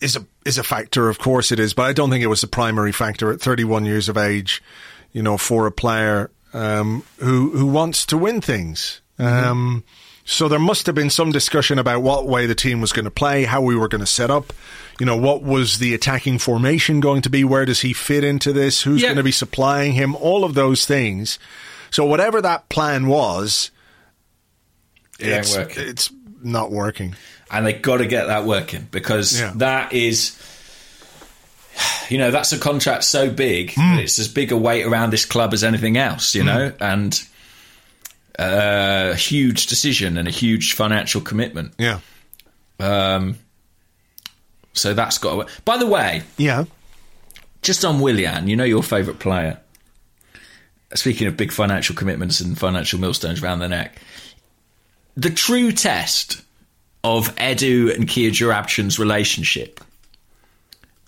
is a is a factor, of course it is, but I don't think it was the primary factor at thirty-one years of age, you know, for a player um, who, who wants to win things. Mm-hmm. Um, so there must have been some discussion about what way the team was going to play, how we were going to set up. You know, what was the attacking formation going to be? Where does he fit into this? Who's yeah. going to be supplying him? All of those things. So whatever that plan was, it it's, it's not working. And they've got to get that working because yeah. that is, you know, that's a contract so big. Mm. That it's as big a weight around this club as anything else, you mm. know, and a huge decision and a huge financial commitment. Yeah. Um. So that's got to... By the way, yeah, just on Willian, you know your favourite player. Speaking of big financial commitments and financial millstones round the neck, the true test of Edu and Kia Joorabchian's relationship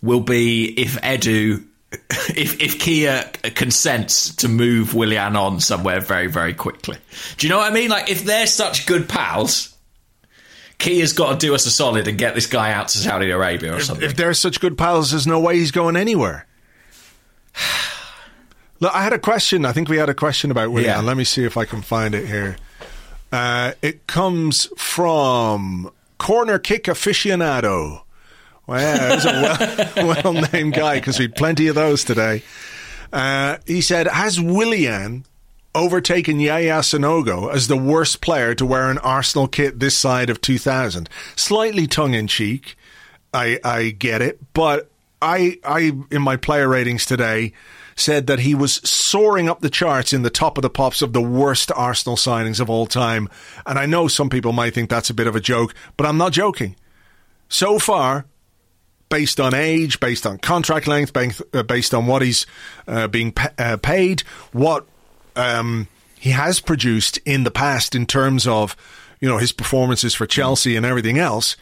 will be if Edu, if, if Kia consents to move Willian on somewhere very, very quickly. Do you know what I mean? Like, if they're such good pals... Kia's got to do us a solid and get this guy out to Saudi Arabia or something. If, if they're such good pals, there's no way he's going anywhere. Look, I had a question. I think we had a question about Willian. Yeah. Let me see if I can find it here. Uh, it comes from Corner Kick Aficionado. Well, he's a well, well-named guy because we had plenty of those today. Uh, he said, has Willian overtaken Yaya Sanogo as the worst player to wear an Arsenal kit this side of two thousand? Slightly tongue-in-cheek, I, I get it, but I, I, in my player ratings today, said that he was soaring up the charts in the top of the pops of the worst Arsenal signings of all time. And I know some people might think that's a bit of a joke, but I'm not joking. So far, based on age, based on contract length, based on what he's uh, being pa- uh, paid, what um, he has produced in the past in terms of, you know, his performances for Chelsea and everything else,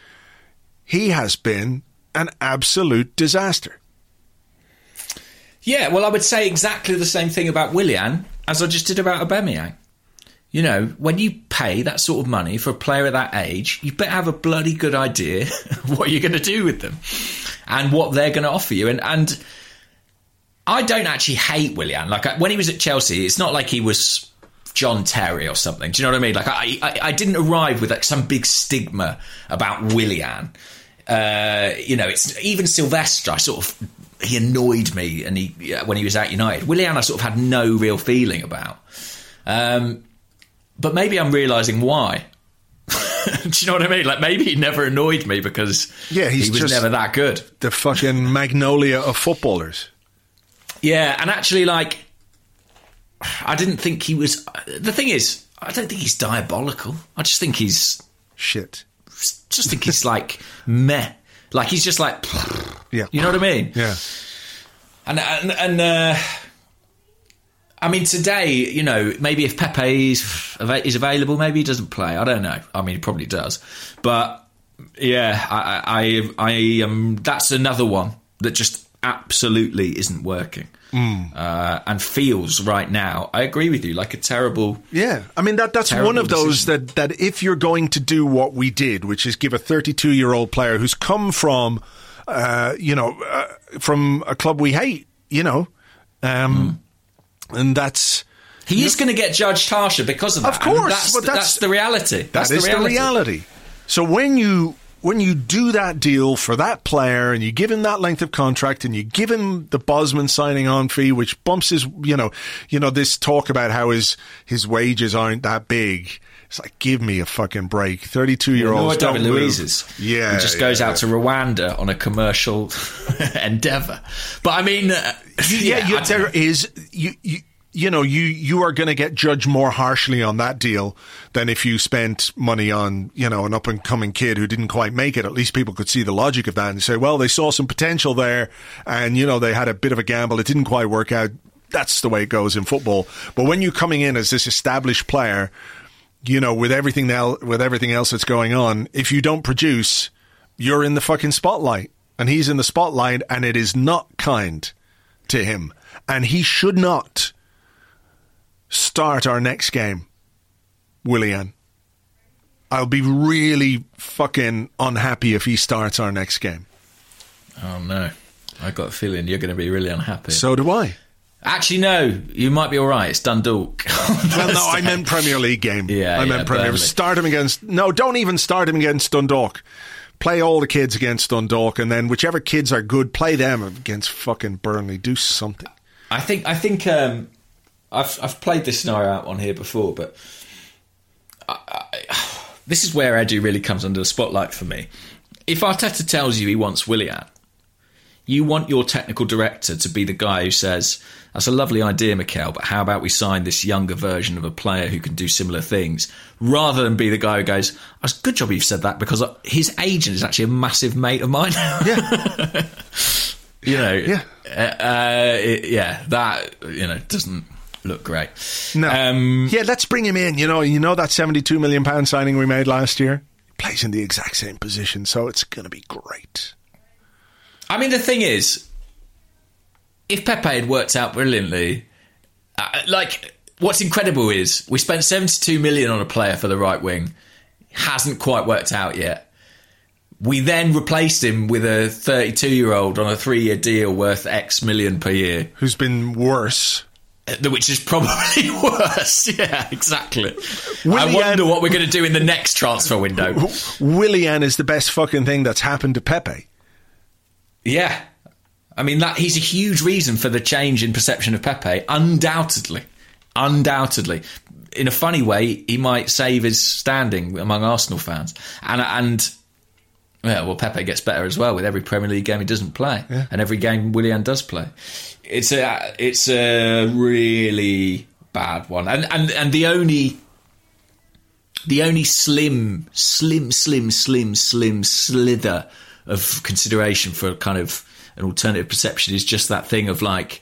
he has been an absolute disaster. Yeah, well, I would say exactly the same thing about Willian as I just did about Aubameyang. You know, when you pay that sort of money for a player at that age, you better have a bloody good idea of what you're going to do with them and what they're going to offer you. And and I don't actually hate Willian. Like, I, when he was at Chelsea, it's not like he was John Terry or something. Do you know what I mean? Like, I, I, I didn't arrive with like some big stigma about Willian. Uh, you know, it's even Sylvester, I sort of... He annoyed me, and he when he was at United, Willian I sort of had no real feeling about. Um, but maybe I'm realising why. Do you know what I mean? Like maybe he never annoyed me because yeah, he's he was just never that good. The fucking magnolia of footballers. Yeah, and actually, like, I didn't think he was. The thing is, I don't think he's diabolical. I just think he's shit. Just think he's like meh. Like he's just like. Yeah. You know what I mean? Yeah. And and, and uh, I mean today, you know, maybe if Pepe is, is available, maybe he doesn't play. I don't know. I mean, he probably does. But yeah, I I, I um, that's another one that just absolutely isn't working mm. uh, and feels right now. I agree with you, like a terrible. Yeah, I mean that that's one of those decision. that that if you're going to do what we did, which is give a thirty-two-year-old player who's come from. Uh, you know, uh, from a club we hate, you know, um, mm. and that's he is going to get judged harsher because of that. Of course, that's, but that's, that's the reality. That's that is the reality. the reality. So when you when you do that deal for that player and you give him that length of contract and you give him the Bosman signing on fee, which bumps his, you know, you know, this talk about how his his wages aren't that big. It's like, give me a fucking break. thirty-two-year-olds don't David Luiz is. Yeah. He just goes yeah, out to Rwanda on a commercial endeavour. But, I mean... Uh, yeah, yeah you, there know. is... You, you, you know, you, you are going to get judged more harshly on that deal than if you spent money on, you know, an up-and-coming kid who didn't quite make it. At least people could see the logic of that and say, well, they saw some potential there and, you know, they had a bit of a gamble. It didn't quite work out. That's the way it goes in football. But when you're coming in as this established player... You know, with everything else, with everything else that's going on, if you don't produce, you're in the fucking spotlight. And he's in the spotlight, and it is not kind to him. And he should not start our next game, Willian. I'll be really fucking unhappy if he starts our next game. Oh, no. I got a feeling you're going to be really unhappy. So do I. Actually, no, you might be all right. It's Dundalk. Well, no, I meant Premier League game. Yeah, I meant yeah, Premier League. Start him against... No, don't even start him against Dundalk. Play all the kids against Dundalk, and then whichever kids are good, play them against fucking Burnley. Do something. I think... I think um, I've I've played this scenario out on here before, but I, I, this is where Edu really comes under the spotlight for me. If Arteta tells you he wants Willian, you want your technical director to be the guy who says... That's a lovely idea, Mikel, but how about we sign this younger version of a player who can do similar things, rather than be the guy who goes, oh, good job you've said that, because his agent is actually a massive mate of mine. Yeah. you know, yeah. Uh, uh, it, yeah, that, you know, doesn't look great. No. Um, yeah, let's bring him in. You know, you know that seventy-two million pounds signing we made last year? He plays in the exact same position, so it's going to be great. I mean, the thing is, if Pepe had worked out brilliantly, uh, like, what's incredible is we spent seventy-two million on a player for the right wing. Hasn't quite worked out yet. We then replaced him with a thirty-two-year-old on a three-year deal worth X million per year. Who's been worse. Which is probably worse. Yeah, exactly. Willian, I wonder what we're going to do in the next transfer window. Willian is the best fucking thing that's happened to Pepe. Yeah. I mean, that he's a huge reason for the change in perception of Pepe, undoubtedly. Undoubtedly. In a funny way, he might save his standing among Arsenal fans. And, and yeah, well, Pepe gets better as well with every Premier League game he doesn't play, yeah. and every game Willian does play. It's a, it's a really bad one. And, and, and the only... The only slim, slim, slim, slim, slim slither of consideration for kind of an alternative perception is just that thing of like,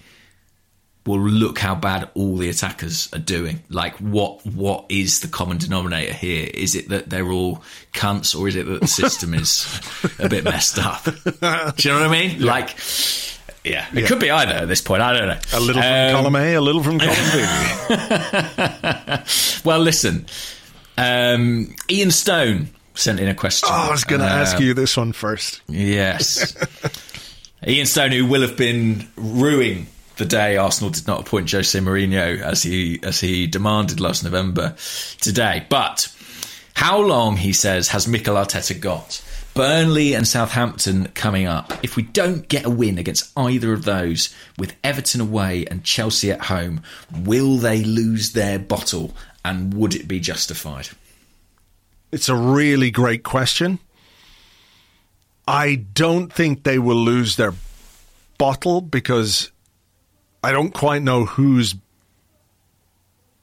well, look how bad all the attackers are doing. Like, what what is the common denominator here? Is it that they're all cunts, or is it that the system is a bit messed up? Do you know what I mean? Yeah. Like, yeah, it yeah. could be either at this point. I don't know. A little from um, column A, a little from column B. Well, listen... Um, Ian Stone sent in a question. Oh, I was going to uh, ask you this one first. Yes. Ian Stone, who will have been ruining the day Arsenal did not appoint Jose Mourinho as he as he demanded last November today. But how long, he says, has Mikel Arteta got? Burnley and Southampton coming up. If we don't get a win against either of those, with Everton away and Chelsea at home, will they lose their bottle? And would it be justified? It's a really great question. I don't think they will lose their bottle, because I don't quite know whose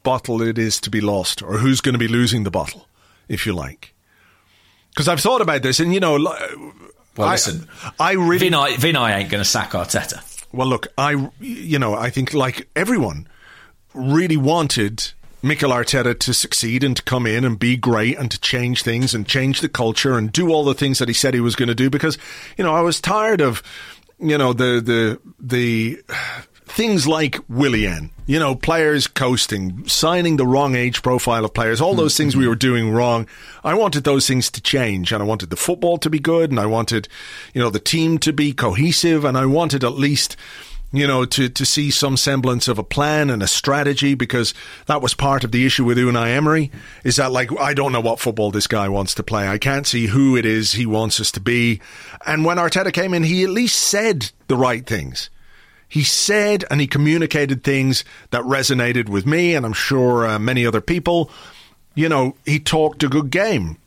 bottle it is to be lost, or who's going to be losing the bottle, if you like. Because I've thought about this, and, you know... Well, I, listen, I really, Vinay, Vinay ain't going to sack Arteta. Well, look, I, you know, I think, like everyone, really wanted... Mikel Arteta to succeed and to come in and be great and to change things and change the culture and do all the things that he said he was going to do, because, you know, I was tired of, you know, the the the things like Willian, you know, players coasting, signing the wrong age profile of players, all those things we were doing wrong. I wanted those things to change, and I wanted the football to be good, and I wanted, you know, the team to be cohesive, and I wanted at least... you know, to, to see some semblance of a plan and a strategy, because that was part of the issue with Unai Emery, is that, like, I don't know what football this guy wants to play. I can't see who it is he wants us to be. And when Arteta came in, he at least said the right things. He said and he communicated things that resonated with me, and I'm sure uh, many other people. You know, he talked a good game.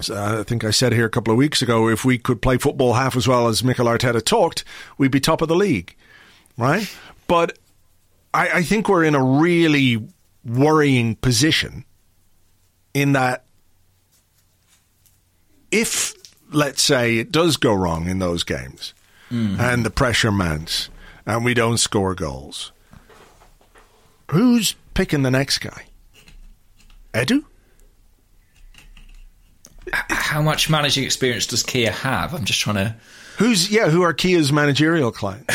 So I think I said here a couple of weeks ago, if we could play football half as well as Mikel Arteta talked, we'd be top of the league. Right? But I, I think we're in a really worrying position, in that if, let's say, it does go wrong in those games, mm-hmm. and the pressure mounts and we don't score goals, who's picking the next guy? Edu? How much managing experience does Kia have? I'm just trying to... Who's yeah? Who are Kia's managerial clients?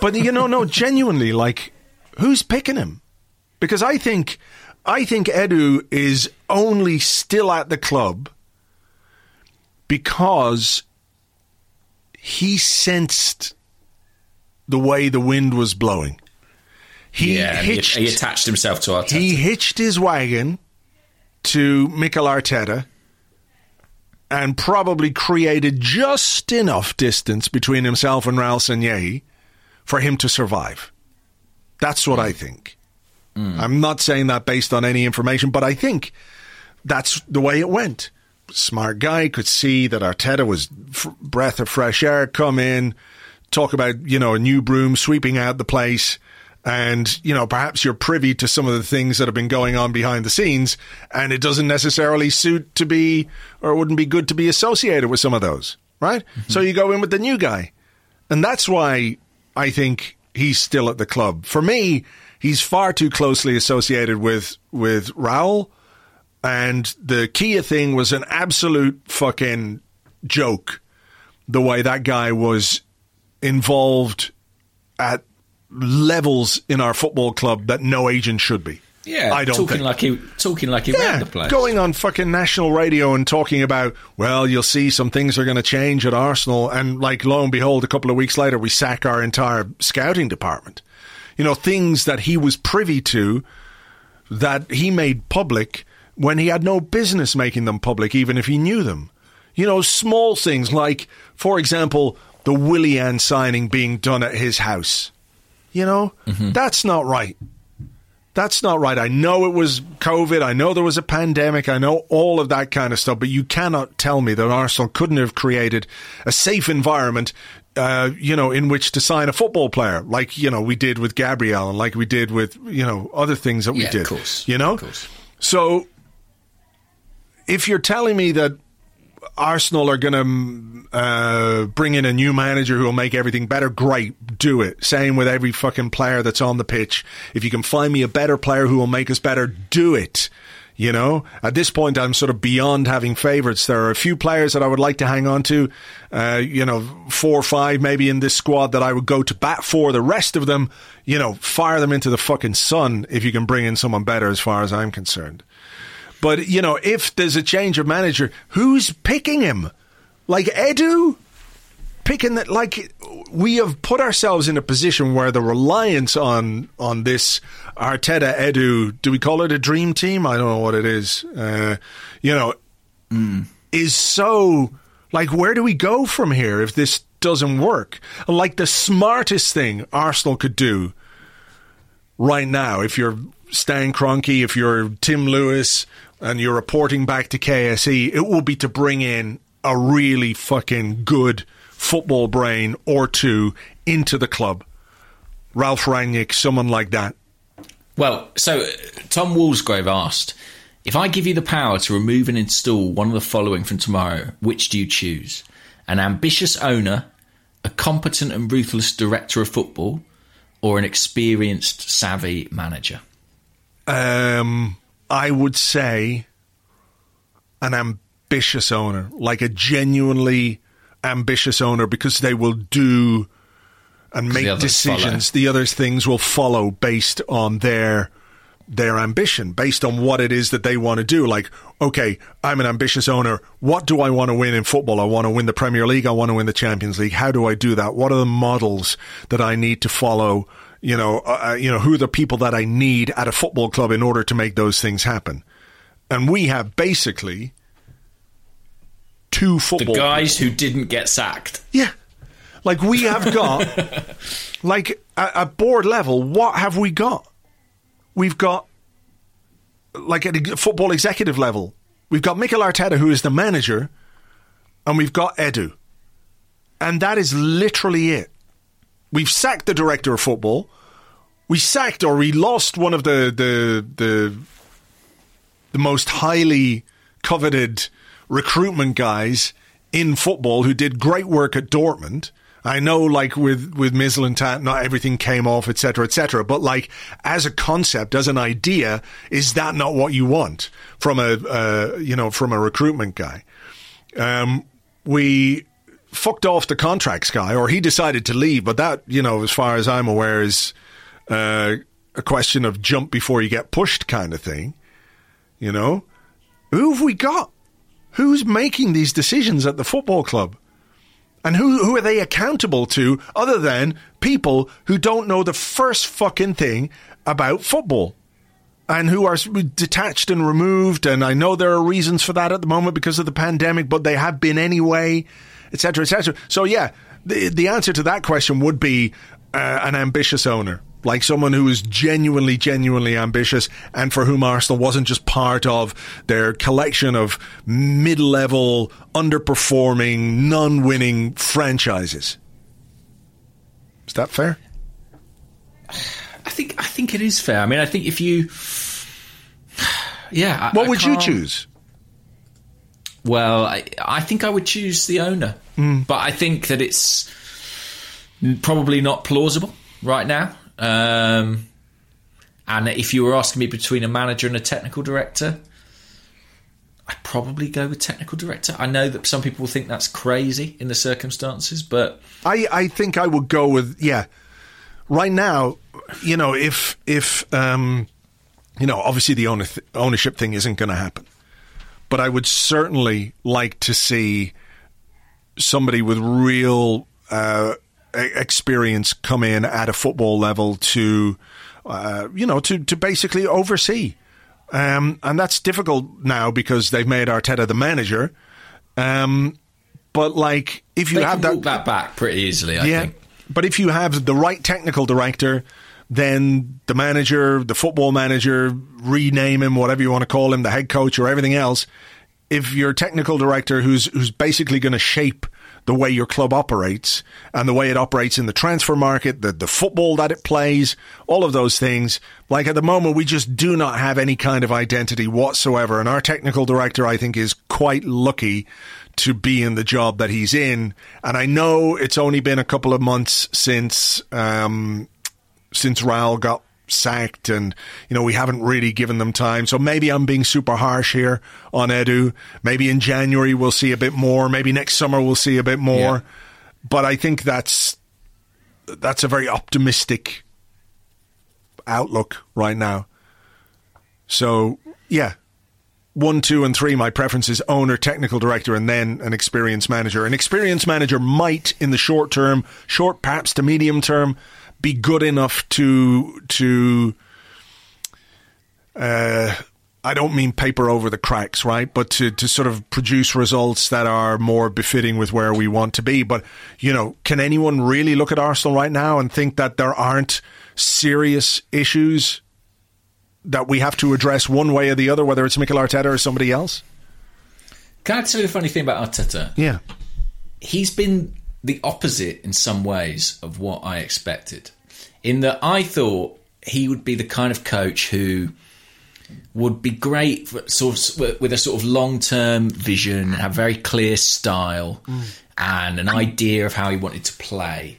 But, you know, no, genuinely, like, who's picking him? Because I think, I think Edu is only still at the club because he sensed the way the wind was blowing. He yeah, hitched, he, he attached himself to Arteta. He hitched his wagon to Mikel Arteta. And probably created just enough distance between himself and Raul Sanyehi for him to survive. That's what I think. Mm. I'm not saying that based on any information, but I think that's the way it went. Smart guy, could see that Arteta was f- breath of fresh air, come in, talk about, you know, a new broom sweeping out the place. And, you know, perhaps you're privy to some of the things that have been going on behind the scenes, and it doesn't necessarily suit to be, or it wouldn't be good to be associated with some of those, right? Mm-hmm. So you go in with the new guy. And that's why I think he's still at the club. For me, he's far too closely associated with, with Raul, and the Kia thing was an absolute fucking joke, the way that guy was involved at levels in our football club that no agent should be. Yeah, I don't talking think. like he talking like he yeah, ran the place, going on fucking national radio and talking about, well, you'll see some things are going to change at Arsenal, and, like, lo and behold, a couple of weeks later we sack our entire scouting department. You know, things that he was privy to that he made public when he had no business making them public, even if he knew them. You know, small things like, for example, the Willian signing being done at his house. You know, mm-hmm. that's not right. That's not right. I know it was COVID. I know there was a pandemic. I know all of that kind of stuff. But you cannot tell me that Arsenal couldn't have created a safe environment, uh, you know, in which to sign a football player, like, you know, we did with Gabriel and like we did with, you know, other things that we yeah, did. Of course. You know? Of course. So if you're telling me that Arsenal are going to uh, bring in a new manager who will make everything better, great, do it. Same with every fucking player that's on the pitch. If you can find me a better player who will make us better, do it. You know, at this point, I'm sort of beyond having favourites. There are a few players that I would like to hang on to, uh, you know, four or five maybe in this squad that I would go to bat for. The rest of them, you know, fire them into the fucking sun if you can bring in someone better as far as I'm concerned. But, you know, if there's a change of manager, who's picking him? Like, Edu? Picking that, like, we have put ourselves in a position where the reliance on on this Arteta, Edu, do we call it a dream team? I don't know what it is. Uh, you know, mm. is so, like, where do we go from here if this doesn't work? Like, the smartest thing Arsenal could do right now, if you're Stan Kroenke, if you're Tim Lewis, and you're reporting back to K S E, it will be to bring in a really fucking good football brain or two into the club. Ralph Rangnick, someone like that. Well, so Tom Walsgrave asked, if I give you the power to remove and install one of the following from tomorrow, which do you choose? An ambitious owner, a competent and ruthless director of football, or an experienced, savvy manager? Um, I would say an ambitious owner, like a genuinely ambitious owner, because they will do and make decisions. The other things will follow based on their their ambition, based on what it is that they want to do. Like, okay, I'm an ambitious owner. What do I want to win in football? I want to win the Premier League. I want to win the Champions League. How do I do that? What are the models that I need to follow? You know, uh, you know, who are the people that I need at a football club in order to make those things happen? And we have basically two football The guys people. who didn't get sacked. Yeah. Like, we have got, like, at, at board level, what have we got? We've got, like, at a football executive level, we've got Mikel Arteta, who is the manager, and we've got Edu. And that is literally it. We've sacked the director of football. We sacked or we lost one of the the the, the most highly coveted recruitment guys in football who did great work at Dortmund. I know, like, with, with Mislintat, not everything came off, et cetera, et cetera. But, like, as a concept, as an idea, is that not what you want from a, uh, you know, from a recruitment guy? Um, we... fucked off the contracts guy, or he decided to leave, but that, you know, as far as I'm aware, is uh, a question of jump before you get pushed kind of thing. You know, who have we got? Who's making these decisions at the football club? And who, who are they accountable to other than people who don't know the first fucking thing about football? And who are detached and removed, and I know there are reasons for that at the moment because of the pandemic, but they have been anyway, et cetera, et cetera. So, yeah, the, the answer to that question would be uh, an ambitious owner, like someone who is genuinely, genuinely ambitious and for whom Arsenal wasn't just part of their collection of mid-level, underperforming, non-winning franchises. Is that fair? I think I think it is fair. I mean, I think if you, yeah. I, what I would you choose? Well, I, I think I would choose the owner, mm. but I think that it's probably not plausible right now. Um, and if you were asking me between a manager and a technical director, I'd probably go with technical director. I know that some people think that's crazy in the circumstances, but I, I think I would go with yeah. Right now, you know, if, if um, you know, obviously the owner th- ownership thing isn't going to happen. But I would certainly like to see somebody with real uh, experience come in at a football level to, uh, you know, to, to basically oversee. Um, and that's difficult now because they've made Arteta the manager. Um But like, if you they have can that, walk that back pretty easily, I yeah, think. But if you have the right technical director, then the manager, the football manager, rename him whatever you want to call him, the head coach or everything else. If your technical director, who's who's basically going to shape the way your club operates and the way it operates in the transfer market, the, the football that it plays, all of those things. Like at the moment, we just do not have any kind of identity whatsoever. And our technical director, I think, is quite lucky to be in the job that he's in. And I know it's only been a couple of months since um, since Raul got sacked, and you know we haven't really given them time, so maybe I'm being super harsh here on Edu. Maybe in January we'll see a bit more, maybe next summer we'll see a bit more, yeah. But I think that's that's a very optimistic outlook right now. So yeah, one, two and three, my preference is owner, technical director, and then an experienced manager. An experienced manager might in the short term, short perhaps to medium term, be good enough to to uh, I don't mean paper over the cracks, right? But to, to sort of produce results that are more befitting with where we want to be. But, you know, can anyone really look at Arsenal right now and think that there aren't serious issues that we have to address one way or the other, whether it's Mikel Arteta or somebody else? Can I tell you the funny thing about Arteta? Yeah. He's been the opposite in some ways of what I expected, in that I thought he would be the kind of coach who would be great for sort of, with a sort of long-term vision, have very clear style mm. and an idea of how he wanted to play.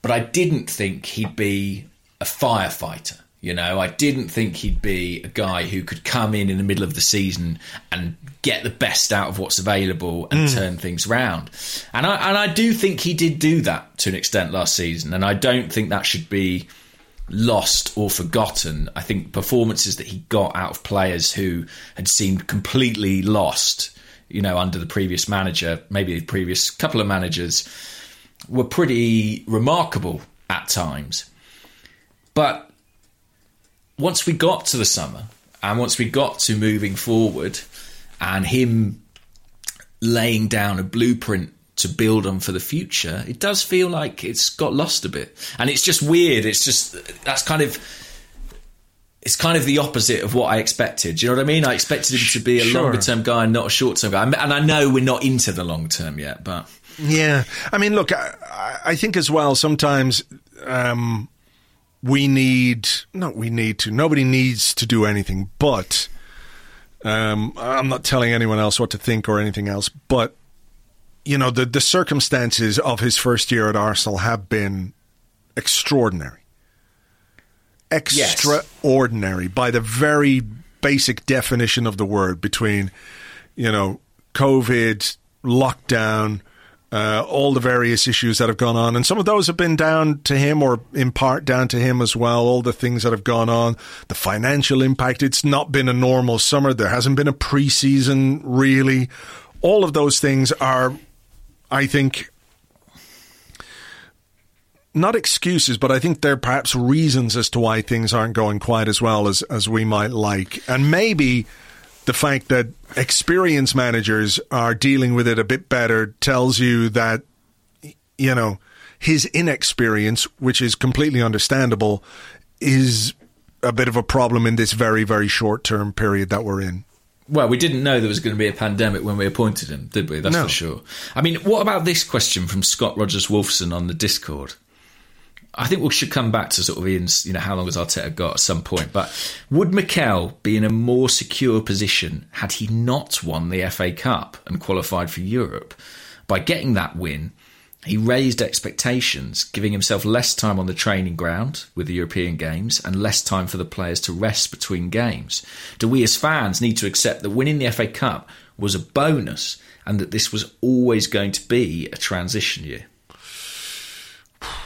But I didn't think he'd be a firefighter. You know, I didn't think he'd be a guy who could come in in the middle of the season and get the best out of what's available and mm. turn things around. And I and I do think he did do that to an extent last season. And I don't think that should be lost or forgotten. I think performances that he got out of players who had seemed completely lost, you know, under the previous manager, maybe the previous couple of managers, were pretty remarkable at times. But once we got to the summer and once we got to moving forward and him laying down a blueprint to build on for the future, it does feel like it's got lost a bit. And it's just weird. It's just, that's kind of, it's kind of the opposite of what I expected. Do you know what I mean? I expected him to be a sure. longer term guy and not a short term guy. And I know we're not into the long term yet, but. Yeah. I mean, look, I, I think as well, sometimes, um, We need, not we need to, nobody needs to do anything, but um, I'm not telling anyone else what to think or anything else, but, you know, the, the circumstances of his first year at Arsenal have been extraordinary. Extraordinary, yes. By the very basic definition of the word, between, you know, COVID, lockdown, Uh, all the various issues that have gone on. And some of those have been down to him, or in part down to him as well. All the things that have gone on, the financial impact. It's not been a normal summer. There hasn't been a pre-season, really. All of those things are, I think, not excuses, but I think they're perhaps reasons as to why things aren't going quite as well as, as we might like. And maybe the fact that experienced managers are dealing with it a bit better tells you that, you know, his inexperience, which is completely understandable, is a bit of a problem in this very, very short-term period that we're in. Well, we didn't know there was going to be a pandemic when we appointed him, did we? That's no. for sure. I mean, what about this question from Scott Rogers-Wolfson on the Discord? I think we should come back to sort of Ian's, you know, how long has Arteta got at some point. But would Mikel be in a more secure position had he not won the F A Cup and qualified for Europe? By getting that win, he raised expectations, giving himself less time on the training ground with the European games and less time for the players to rest between games. Do we as fans need to accept that winning the F A Cup was a bonus and that this was always going to be a transition year?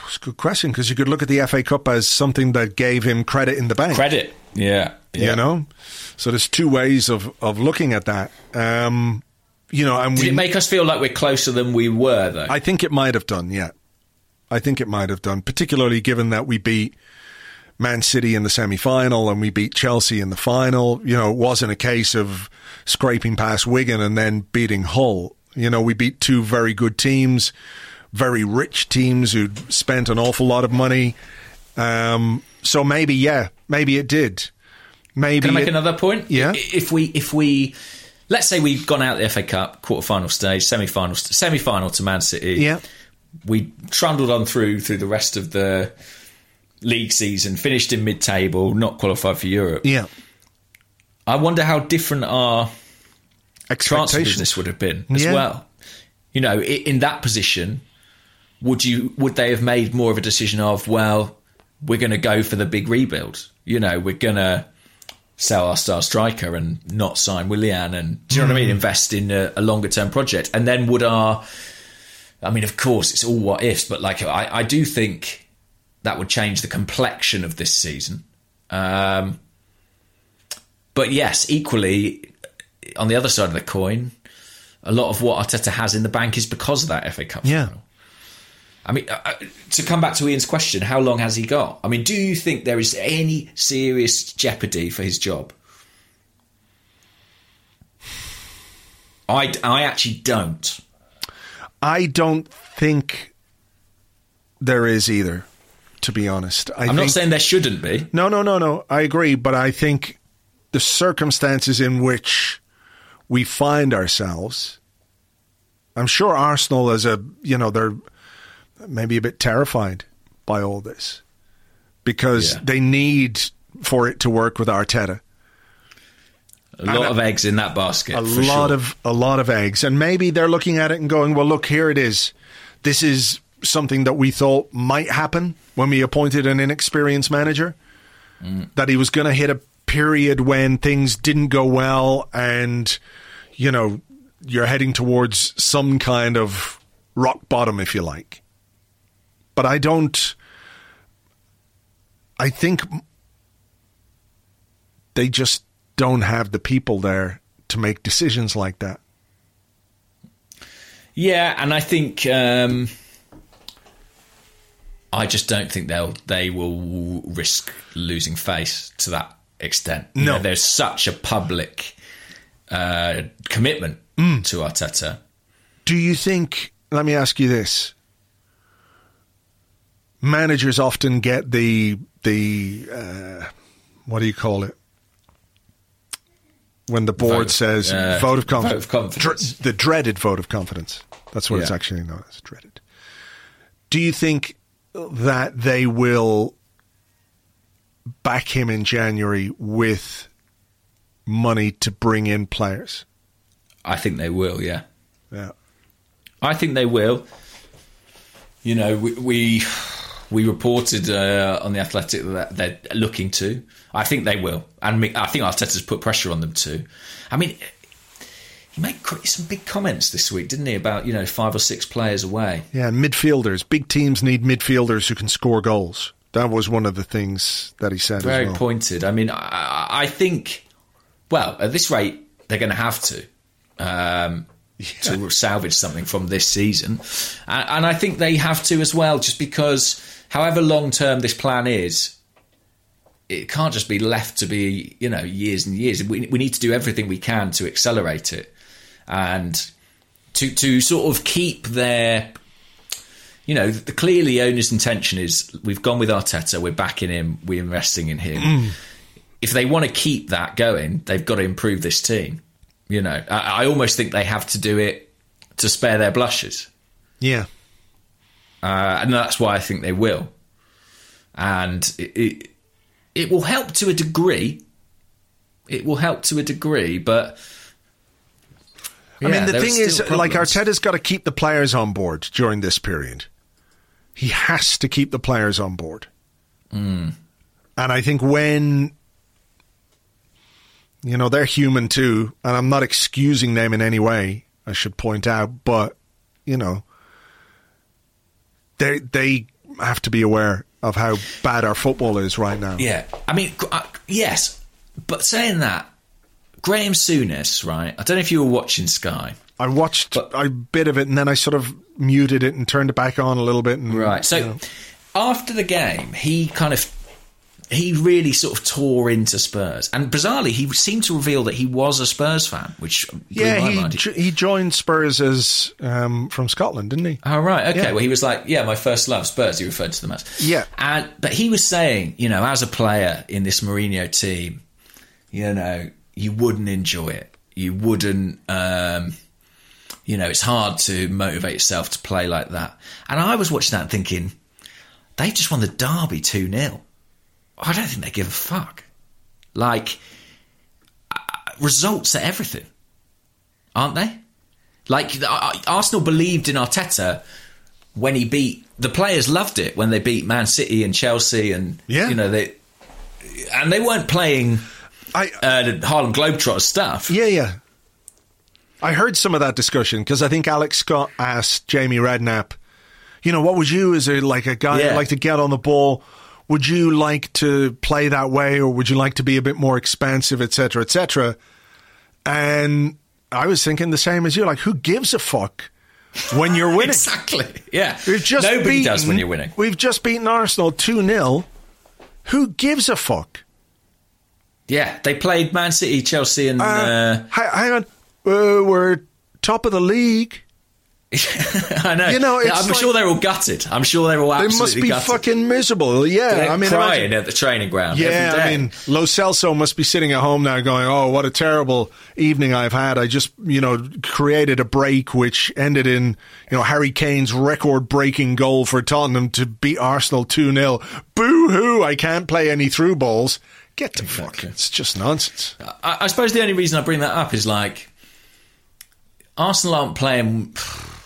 It's a good question, because you could look at the F A Cup as something that gave him credit in the bank. Credit, yeah. yeah. You know? So there's two ways of, of looking at that. Um, you know, and Did we, it make us feel like we're closer than we were, though? I think it might have done, yeah. I think it might have done, particularly given that we beat Man City in the semi-final and we beat Chelsea in the final. You know, it wasn't a case of scraping past Wigan and then beating Hull. You know, we beat two very good teams, very rich teams who'd spent an awful lot of money. Um, so maybe, yeah, maybe it did. Maybe Can I make it, another point? Yeah. If we, if we, let's say we've gone out the F A Cup, quarter-final stage, semi-final, semi-final to Man City. Yeah. We trundled on through through the rest of the league season, finished in mid-table, not qualified for Europe. Yeah. I wonder how different our transfer business would have been as yeah. well. You know, in that position, would you would they have made more of a decision of, well, we're going to go for the big rebuild? You know, we're going to sell our star striker and not sign Willian and, do you know mm. what I mean, invest in a, a longer-term project. And then would our... I mean, of course, it's all what ifs, but like I, I do think that would change the complexion of this season. Um, but yes, equally, on the other side of the coin, a lot of what Arteta has in the bank is because of that F A Cup yeah. final. I mean, uh, to come back to Ian's question, how long has he got? I mean, do you think there is any serious jeopardy for his job? I, I actually don't. I don't think there is either, to be honest. I I'm think, not saying there shouldn't be. No, no, no, no. I agree. But I think the circumstances in which we find ourselves, I'm sure Arsenal is a, you know, they're maybe a bit terrified by all this because yeah. they need for it to work with Arteta. A lot and of a, eggs in that basket. A for lot sure. of a lot of eggs, and maybe they're looking at it and going, "Well, look, here it is. This is something that we thought might happen when we appointed an inexperienced manager. Mm. That he was going to hit a period when things didn't go well, and you know, you're heading towards some kind of rock bottom, if you like." But I don't. I think they just. don't have the people there to make decisions like that. Yeah, and I think um, I just don't think they'll they will risk losing face to that extent. No, you know, there's such a public uh, commitment mm. to Arteta. Do you think? Let me ask you this: managers often get the the uh, what do you call it? When the board vote, says uh, vote of confidence, vote of confidence. Dr- the dreaded vote of confidence. That's what yeah. it's actually known as, dreaded. Do you think that they will back him in January with money to bring in players? I think they will, yeah. Yeah. I think they will. You know, we we, we reported uh, on The Athletic that they're looking to. I think they will. And I think Arteta's put pressure on them too. I mean, he made some big comments this week, didn't he, about, you know, five or six players away. Yeah, midfielders. Big teams need midfielders who can score goals. That was one of the things that he said Very as well. Very pointed. I mean, I, I think, well, at this rate, they're going to have to, um, yeah. to salvage something from this season. And, and I think they have to as well, just because however long-term this plan is, it can't just be left to be, you know, years and years. We we need to do everything we can to accelerate it and to to sort of keep their, you know, the, clearly owner's intention is we've gone with Arteta, we're backing him, we're investing in him. Mm. If they want to keep that going, they've got to improve this team. You know, I, I almost think they have to do it to spare their blushes. Yeah. Uh, and that's why I think they will. And it... it It will help to a degree. It will help to a degree, but... Yeah, I mean, the thing is, problems. like, Arteta's got to keep the players on board during this period. He has to keep the players on board. Mm. And I think when... You know, they're human too, and I'm not excusing them in any way, I should point out, but, you know, they they have to be aware of how bad our football is right now. Yeah. I mean, uh, yes. But saying that, Graham Souness, right? I don't know if you were watching Sky. I watched but, a bit of it and then I sort of muted it and turned it back on a little bit. And, right. So you know. after the game, he kind of he really sort of tore into Spurs. And bizarrely, he seemed to reveal that he was a Spurs fan, which blew yeah, my he, mind. J- he joined Spurs as um, from Scotland, didn't he? Oh, right. Okay. Yeah. Well, he was like, yeah, my first love, Spurs, he referred to them as. Yeah. And, but he was saying, you know, as a player in this Mourinho team, you know, you wouldn't enjoy it. You wouldn't... Um, you know, it's hard to motivate yourself to play like that. And I was watching that and thinking, they just won the derby two nil. I don't think they give a fuck. Like, uh, results are everything, aren't they? Like, uh, Arsenal believed in Arteta when he beat... The players loved it when they beat Man City and Chelsea and, yeah. you know, they... And they weren't playing I, uh, the Harlem Globetrotter stuff. Yeah, yeah. I heard some of that discussion because I think Alex Scott asked Jamie Redknapp, you know, what would you, as a, like a guy yeah. like to get on the ball, would you like to play that way or would you like to be a bit more expansive, et cetera, et cetera? And I was thinking the same as you, like, who gives a fuck when you're winning? Exactly, yeah. We've just Nobody beaten, does when you're winning. We've just beaten Arsenal two nil. Who gives a fuck? Yeah, they played Man City, Chelsea and... Uh, uh, hang on. Uh, we're top of the league. I know. You know, it's I'm like, sure they're all gutted. I'm sure they're all absolutely gutted. They must be gutted. Fucking miserable. Yeah, they're I mean, crying imagine. At the training ground. Yeah, every day. I mean, Lo Celso must be sitting at home now, going, "Oh, what a terrible evening I've had. I just, you know, created a break which ended in, you know, Harry Kane's record-breaking goal for Tottenham to beat Arsenal two nil. Boo hoo! I can't play any through balls. Get the exactly. fuck. It's just nonsense. I, I suppose the only reason I bring that up is like. Arsenal aren't playing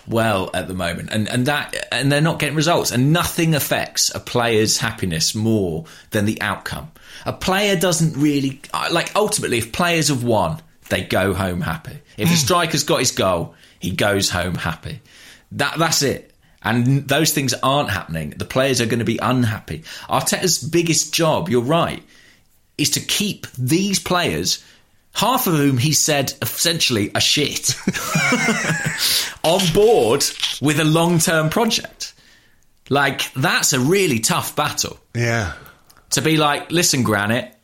well at the moment, and and that and they're not getting results, and nothing affects a player's happiness more than the outcome. A player doesn't really like. Ultimately, if players have won, they go home happy. If the striker's got his goal, he goes home happy. That that's it. And those things aren't happening. The players are going to be unhappy. Arteta's biggest job, you're right, is to keep these players. Half of whom he said essentially a shit on board with a long-term project. Like, that's a really tough battle. Yeah. To be like, listen, Granit,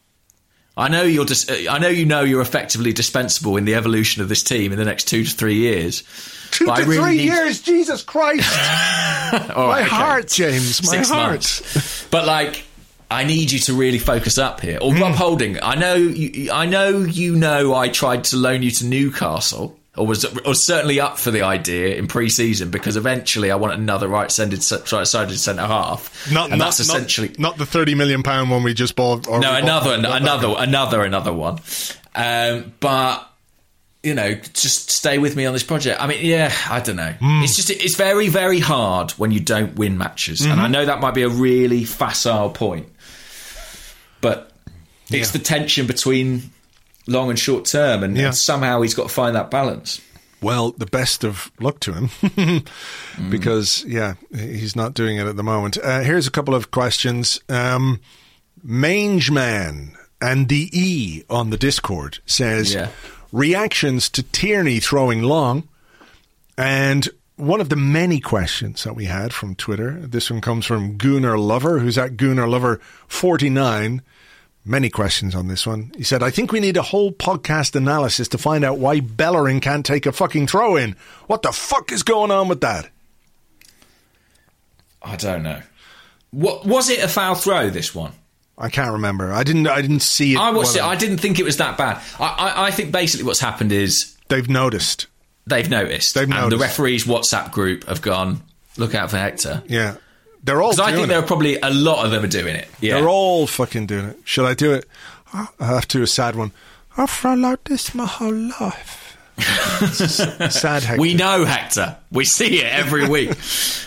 I know you're dis- I know you know you're effectively dispensable in the evolution of this team in the next two to three years. Two to really three need- years, Jesus Christ! All right, my okay. heart, James, my Six heart. Months. But like. I need you to really focus up here. Or Rob mm. Holding, I know, you, I know, you know. I tried to loan you to Newcastle, or was, or certainly up for the idea in pre-season because eventually I want another right-sided, right-sided centre half. Not, and not, that's essentially not, not the thirty million pounds one we just bought. Or no, another, bought, another, another, another, another one. Um, but you know, just stay with me on this project. I mean, yeah, I don't know. Mm. It's just, it's very, very hard when you don't win matches, mm-hmm. and I know that might be a really facile point. But it's yeah. the tension between long and short term, and, yeah. and somehow he's got to find that balance. Well, the best of luck to him, mm. because, yeah, he's not doing it at the moment. Uh, here's a couple of questions. Um, Mangeman and the E on the Discord says, yeah. reactions to Tierney throwing long, and... One of the many questions that we had from Twitter, this one comes from Gunnar Lover, who's at Gunnar Lover forty-nine. Many questions on this one. He said, I think we need a whole podcast analysis to find out why Bellerin can't take a fucking throw-in. What the fuck is going on with that? I don't know. What, was it a foul throw, this one? I can't remember. I didn't I didn't see it. I watched well, it. I didn't think it was that bad. I, I, I think basically what's happened is... They've noticed. They've noticed. They've noticed. And the referees' WhatsApp group have gone, look out for Hector. Yeah. They're all doing it. Because I think there are probably a lot of them are doing it. Yeah. They're all fucking doing it. Should I do it? I have to do a sad one. I've run like this my whole life. Sad Hector. We know Hector. We see it every week.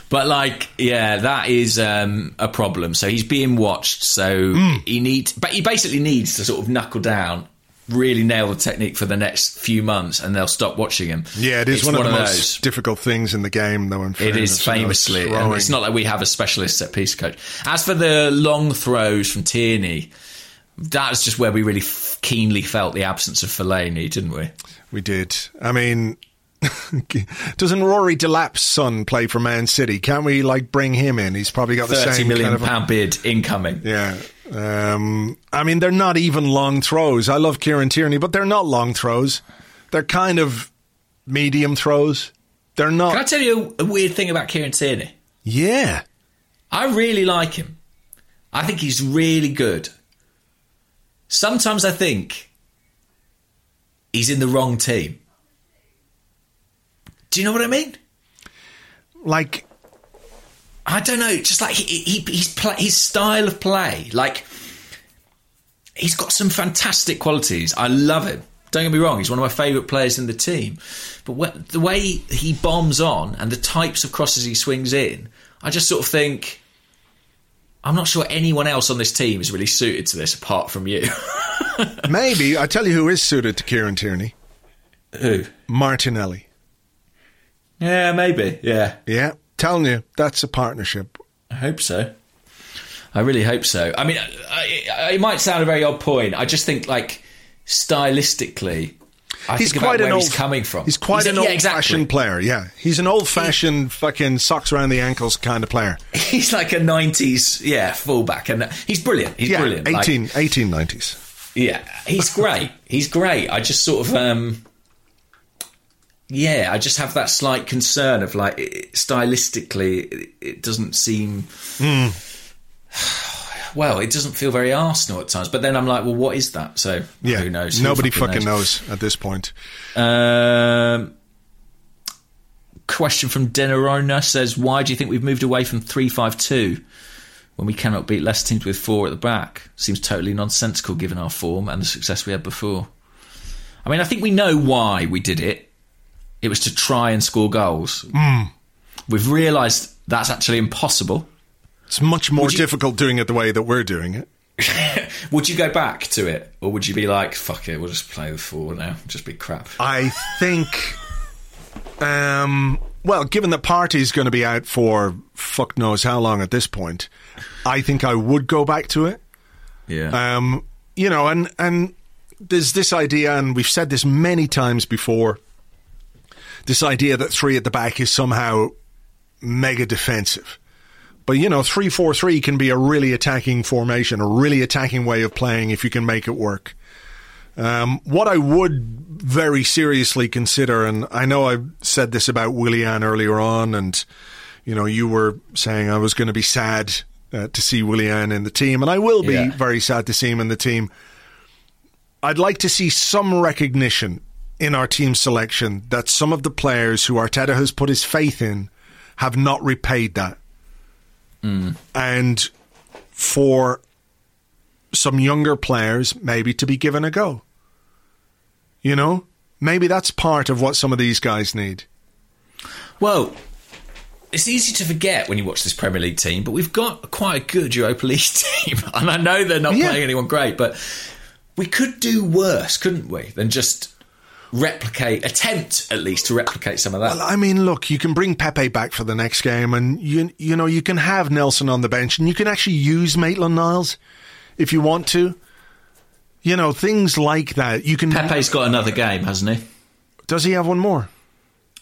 But, like, yeah, that is um, a problem. So he's being watched. So mm. he needs, but he basically needs to sort of knuckle down. Really nail the technique for the next few months and they'll stop watching him. Yeah, it is one, one of the of most those. difficult things in the game, though. In fairness, it is famously. You know, and it's not like we have a specialist set piece coach. As for the long throws from Tierney, that's just where we really f- keenly felt the absence of Fellaini, didn't we? We did. I mean, doesn't Rory Delap's son play for Man City? Can't we, like, bring him in? He's probably got the same thirty million pound kind of... bid incoming. Yeah. Um, I mean, they're not even long throws. I love Kieran Tierney, but they're not long throws. They're kind of medium throws. They're not. Can I tell you a weird thing about Kieran Tierney? Yeah. I really like him. I think he's really good. Sometimes I think he's in the wrong team. Do you know what I mean? Like, I don't know. Just like he, he, he's play, his style of play. Like, he's got some fantastic qualities. I love him. Don't get me wrong. He's one of my favourite players in the team. But what, the way he bombs on and the types of crosses he swings in, I just sort of think, I'm not sure anyone else on this team is really suited to this apart from you. Maybe. I tell you who is suited to Kieran Tierney. Who? Martinelli. Yeah, maybe. Yeah. Yeah. Telling you, that's a partnership. I hope so. I really hope so. I mean, I, I, it might sound a very odd point. I just think, like, stylistically, I he's think quite about where old, he's coming from. He's quite he's an a, yeah, old-fashioned exactly. player, yeah. He's an old-fashioned he, fucking socks-around-the-ankles kind of player. He's like a nineties, yeah, fullback. And he's brilliant. He's yeah, brilliant. eighteen, like, eighteen nineties. Yeah, he's great. He's great. I just sort of... um Yeah, I just have that slight concern of, like, it, stylistically, it, it doesn't seem... Mm. Well, it doesn't feel very Arsenal at times. But then I'm like, well, what is that? So, yeah, who knows? Who nobody fucking, fucking knows. knows at this point. Um, question from Denarona says, why do you think we've moved away from three five two when we cannot beat less teams with four at the back? Seems totally nonsensical given our form and the success we had before. I mean, I think we know why we did it. It was to try and score goals. Mm. We've realised that's actually impossible. It's much more you, difficult doing it the way that we're doing it. Would you go back to it? Or would you be like, fuck it, we'll just play with four now. Just be crap. I think... Um, well, given that Partey's going to be out for fuck knows how long at this point, I think I would go back to it. Yeah. Um, you know, and, and there's this idea, and we've said this many times before, this idea that three at the back is somehow mega defensive. But, you know, three four three can be a really attacking formation, a really attacking way of playing if you can make it work. Um, what I would very seriously consider, and I know I said this about Willian earlier on, and, you know, you were saying I was going to be sad uh, to see Willian in the team, and I will be yeah. very sad to see him in the team. I'd like to see some recognition in our team selection that some of the players who Arteta has put his faith in have not repaid that. Mm. And for some younger players maybe to be given a go. You know? Maybe that's part of what some of these guys need. Well, it's easy to forget when you watch this Premier League team, but we've got quite a good Europa League team. And I know they're not yeah. playing anyone great, but we could do worse, couldn't we, than just... replicate, attempt at least to replicate some of that. Well, I mean, look, you can bring Pepe back for the next game, and you you know you can have Nelson on the bench, and you can actually use Maitland-Niles if you want to. You know, things like that. You can. Pepe's got another game, hasn't he? Does he have one more?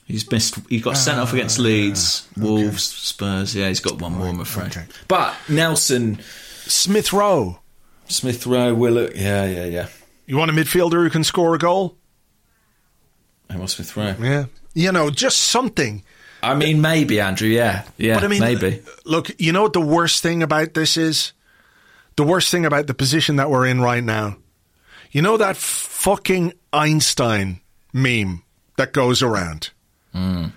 He's missed. He got sent uh, off against Leeds, uh, okay. Wolves, Spurs. Yeah, he's got one more, I'm afraid. Okay. But Nelson, Smith Rowe, Smith Rowe, Willock. Yeah, yeah, yeah. You want a midfielder who can score a goal? And what's with Rowe? Yeah. You know, just something. I mean, maybe, Andrew, yeah. Yeah, but I mean, maybe. Look, you know what the worst thing about this is? The worst thing about the position that we're in right now. You know that fucking Einstein meme that goes around? Mm.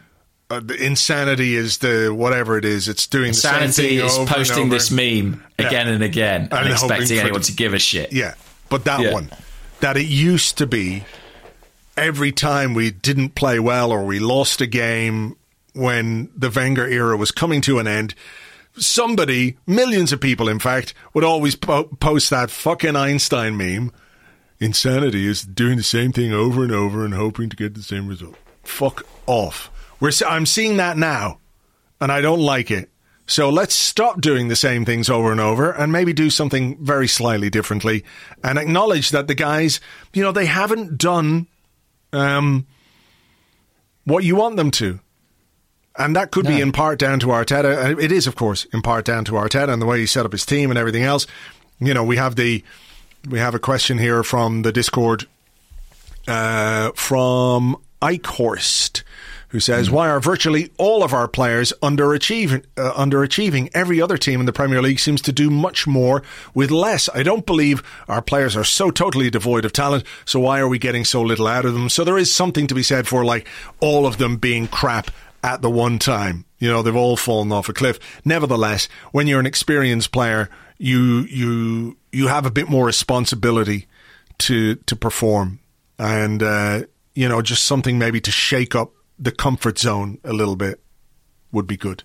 Uh, the insanity is the whatever it is. It's doing insanity the same thing is over posting and over. This meme again yeah. and again and, and expecting anyone to give a shit. Yeah, but that yeah. one. That it used to be... every time we didn't play well or we lost a game when the Wenger era was coming to an end, somebody, millions of people, in fact, would always po- post that fucking Einstein meme. Insanity is doing the same thing over and over and hoping to get the same result. Fuck off. We're, I'm seeing that now, and I don't like it. So let's stop doing the same things over and over and maybe do something very slightly differently and acknowledge that the guys, you know, they haven't done... Um, what you want them to. And that could no. be in part down to Arteta. It is, of course, in part down to Arteta and the way he set up his team and everything else. you know, we have the we have a question here from the Discord uh, from Eichhorst, who says, why are virtually all of our players underachieving, uh, underachieving? Every other team in the Premier League seems to do much more with less. I don't believe our players are so totally devoid of talent, so why are we getting so little out of them? So there is something to be said for, like, all of them being crap at the one time. You know, they've all fallen off a cliff. Nevertheless, when you're an experienced player, you you you have a bit more responsibility to, to perform. And, uh, you know, just something maybe to shake up the comfort zone a little bit would be good.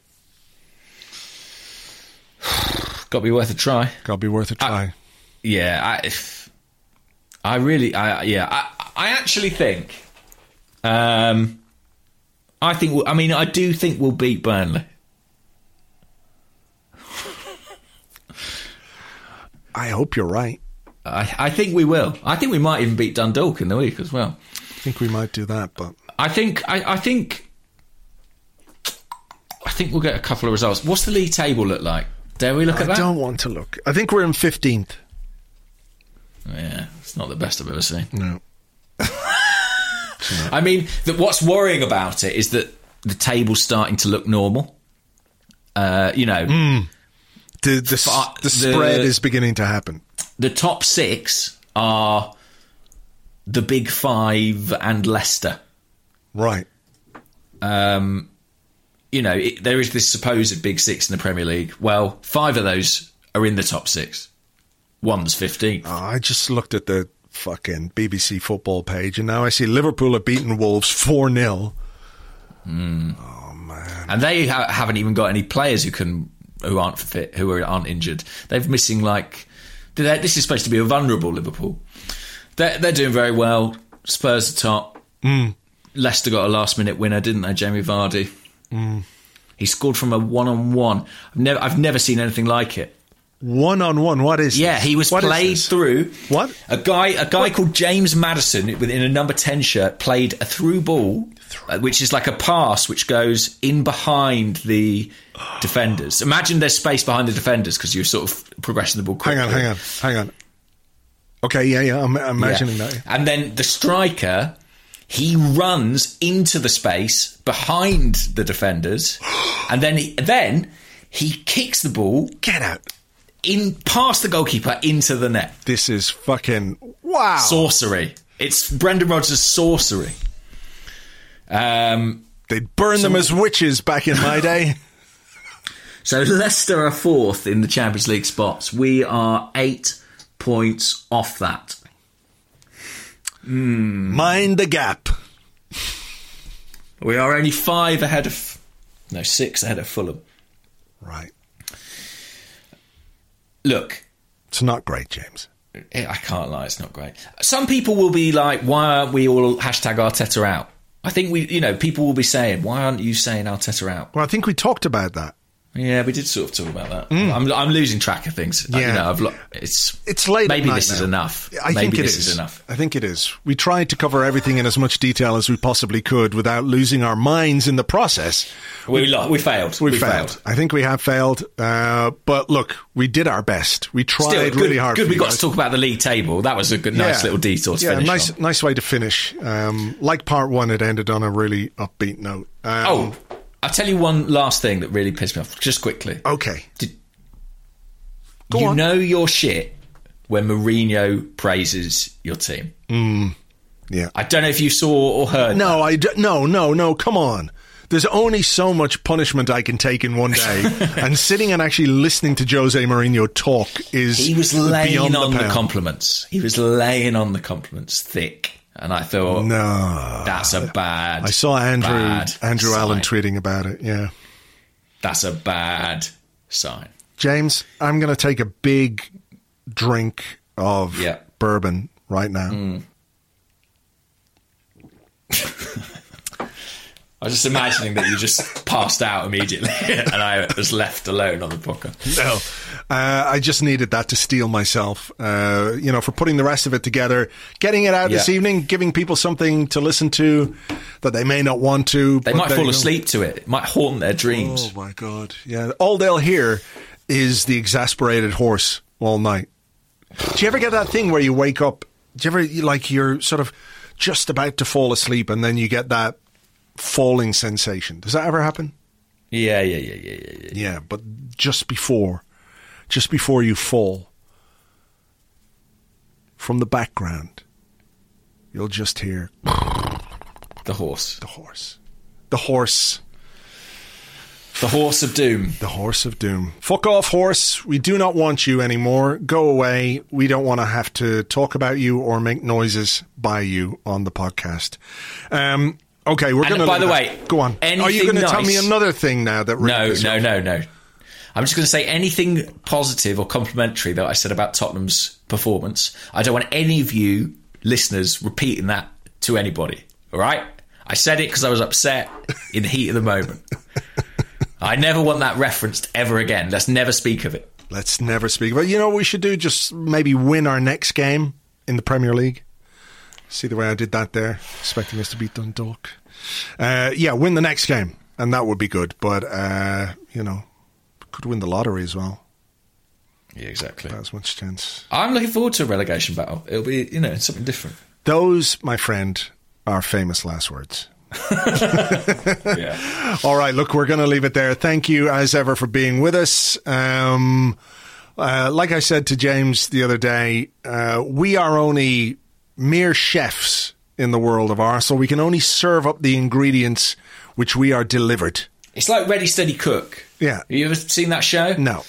Got to be worth a try. Got to be worth a try. I, yeah, I, if, I really, I yeah, I, I actually think, um, I think, we'll, I mean, I do think we'll beat Burnley. I hope you're right. I, I think we will. I think we might even beat Dundalk in the week as well. I think we might do that, but. I think I, I think I think we'll get a couple of results. What's the league table look like? Dare we look I at that? I don't want to look. I think we're in fifteenth. Yeah, it's not the best I've ever seen. No. I mean, the, what's worrying about it is that the table's starting to look normal. Uh, you know, mm. the the, the, far, the spread the, is beginning to happen. The top six are the big five and Leicester. Right. Um, you know, it, there is this supposed big six in the Premier League. Well, five of those are in the top six. One's fifteenth. Oh, I just looked at the fucking B B C football page, and now I see Liverpool have beaten Wolves four nil. Mm. Oh, man. And they ha- haven't even got any players who can who aren't fit, who aren't injured. They've missing, like... This is supposed to be a vulnerable Liverpool. They're, they're doing very well. Spurs are top. Mm. Leicester got a last-minute winner, didn't they? Jamie Vardy. Mm. He scored from a one-on-one. I've never, I've never seen anything like it. One-on-one. What is? Yeah, this? he was what played through. What? A guy, a guy what? called James Madison in a number ten shirt played a through ball, through. which is like a pass which goes in behind the defenders. Imagine there's space behind the defenders because you're sort of progressing the ball quickly. Hang on, hang on, hang on. Okay, yeah, yeah, I'm, I'm imagining yeah. that. And then the striker. He runs into the space behind the defenders, and then he, then he kicks the ball. Get out. In past the goalkeeper into the net. This is fucking wow. Sorcery. It's Brendan Rodgers' sorcery. Um, They'd burn so, them as witches back in my day. So Leicester are fourth in the Champions League spots. We are eight points off that. Mm. Mind the gap. We are only five ahead of... No, six ahead of Fulham. Right. Look. It's not great, James. I can't lie, it's not great. Some people will be like, why aren't we all hashtag Arteta out? I think we, you know, people will be saying, why aren't you saying Arteta out? Well, I think we talked about that. Yeah, we did sort of talk about that. Mm. I'm, I'm losing track of things. Yeah. You know, I've lo- it's it's late. Maybe this now. is enough. I maybe think it this is. is enough. I think it is. We tried to cover everything in as much detail as we possibly could without losing our minds in the process. We we, lo- we failed. We, we failed. failed. I think we have failed. Uh, but look, we did our best. We tried Still, good, really hard. Good. For we you got guys. to talk about the league table. That was a good, nice yeah. little detour. To yeah, finish nice, on. nice way to finish. Um, like part one, it ended on a really upbeat note. Um, oh. I'll tell you one last thing that really pissed me off, just quickly. Okay. Did, Go you on. know your shit when Mourinho praises your team. Mm, yeah. I don't know if you saw or heard. No, that. I d- no, no, no, come on. There's only so much punishment I can take in one day. And sitting and actually listening to Jose Mourinho talk is He was laying on the, the compliments. He was laying on the compliments thick. And I thought, no, that's a bad. I saw Andrew Andrew sign. Allen tweeting about it. Yeah, that's a bad sign. James, I'm going to take a big drink of yeah. bourbon right now. Mm. I was just imagining that you just passed out immediately, and I was left alone on the poker. No, uh, I just needed that to steel myself, uh, you know, for putting the rest of it together, getting it out yeah. this evening, giving people something to listen to that they may not want to. They might they, fall you know, asleep to it. It might haunt their dreams. Oh my God! Yeah, all they'll hear is the exasperated horse all night. Do you ever get that thing where you wake up? Do you ever, like, you're sort of just about to fall asleep and then you get that falling sensation? Does that ever happen? Yeah, yeah, yeah, yeah, yeah. Yeah, yeah but just before, just before you fall, from the background, you'll just hear... The horse. The horse. The horse. The horse of doom. The horse of doom. Fuck off, horse. We do not want you anymore. Go away. We don't want to have to talk about you or make noises by you on the podcast. Um, okay, we're going to... By the way... Go on. Are you going to nice? tell me another thing now that... No, no, no, no. I'm just going to say anything positive or complimentary that I said about Tottenham's performance. I don't want any of you listeners repeating that to anybody, all right? I said it because I was upset in the heat of the moment. I never want that referenced ever again. Let's never speak of it. Let's never speak of it. You know what we should do? Just maybe win our next game in the Premier League. See the way I did that there? Expecting us to beat Dundalk. Uh, yeah, win the next game, and that would be good. But, uh, you know, could win the lottery as well. Yeah, exactly. Not as much chance. I'm looking forward to a relegation battle. It'll be, you know, something different. Those, my friend, are famous last words. Yeah. All right, look, we're going to leave it there. Thank you as ever for being with us. Um, uh, like I said to James the other day, uh, we are only mere chefs in the world of Arsenal. We can only serve up the ingredients which we are delivered. It's like Ready, Steady, Cook. Yeah. Have you ever seen that show? No.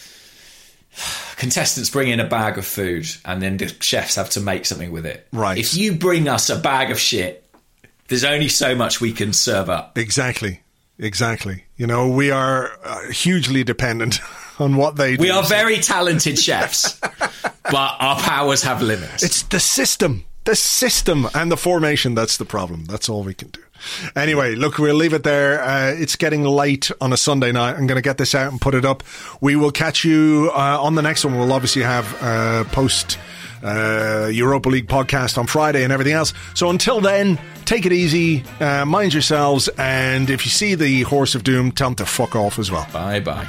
Contestants bring in a bag of food and then the chefs have to make something with it. Right. If you bring us a bag of shit, there's only so much we can serve up. Exactly. Exactly. You know, we are uh, hugely dependent on what they do. We are very talented chefs, but our powers have limits. It's the system. The system and the formation, that's the problem. That's all we can do. Anyway, look, we'll leave it there. Uh, it's getting late on a Sunday night. I'm going to get this out and put it up. We will catch you uh, on the next one. We'll obviously have uh, post... Uh, Europa League podcast on Friday and everything else. So until then, take it easy, uh, mind yourselves, and if you see the horse of doom, tell him to fuck off as well. Bye bye.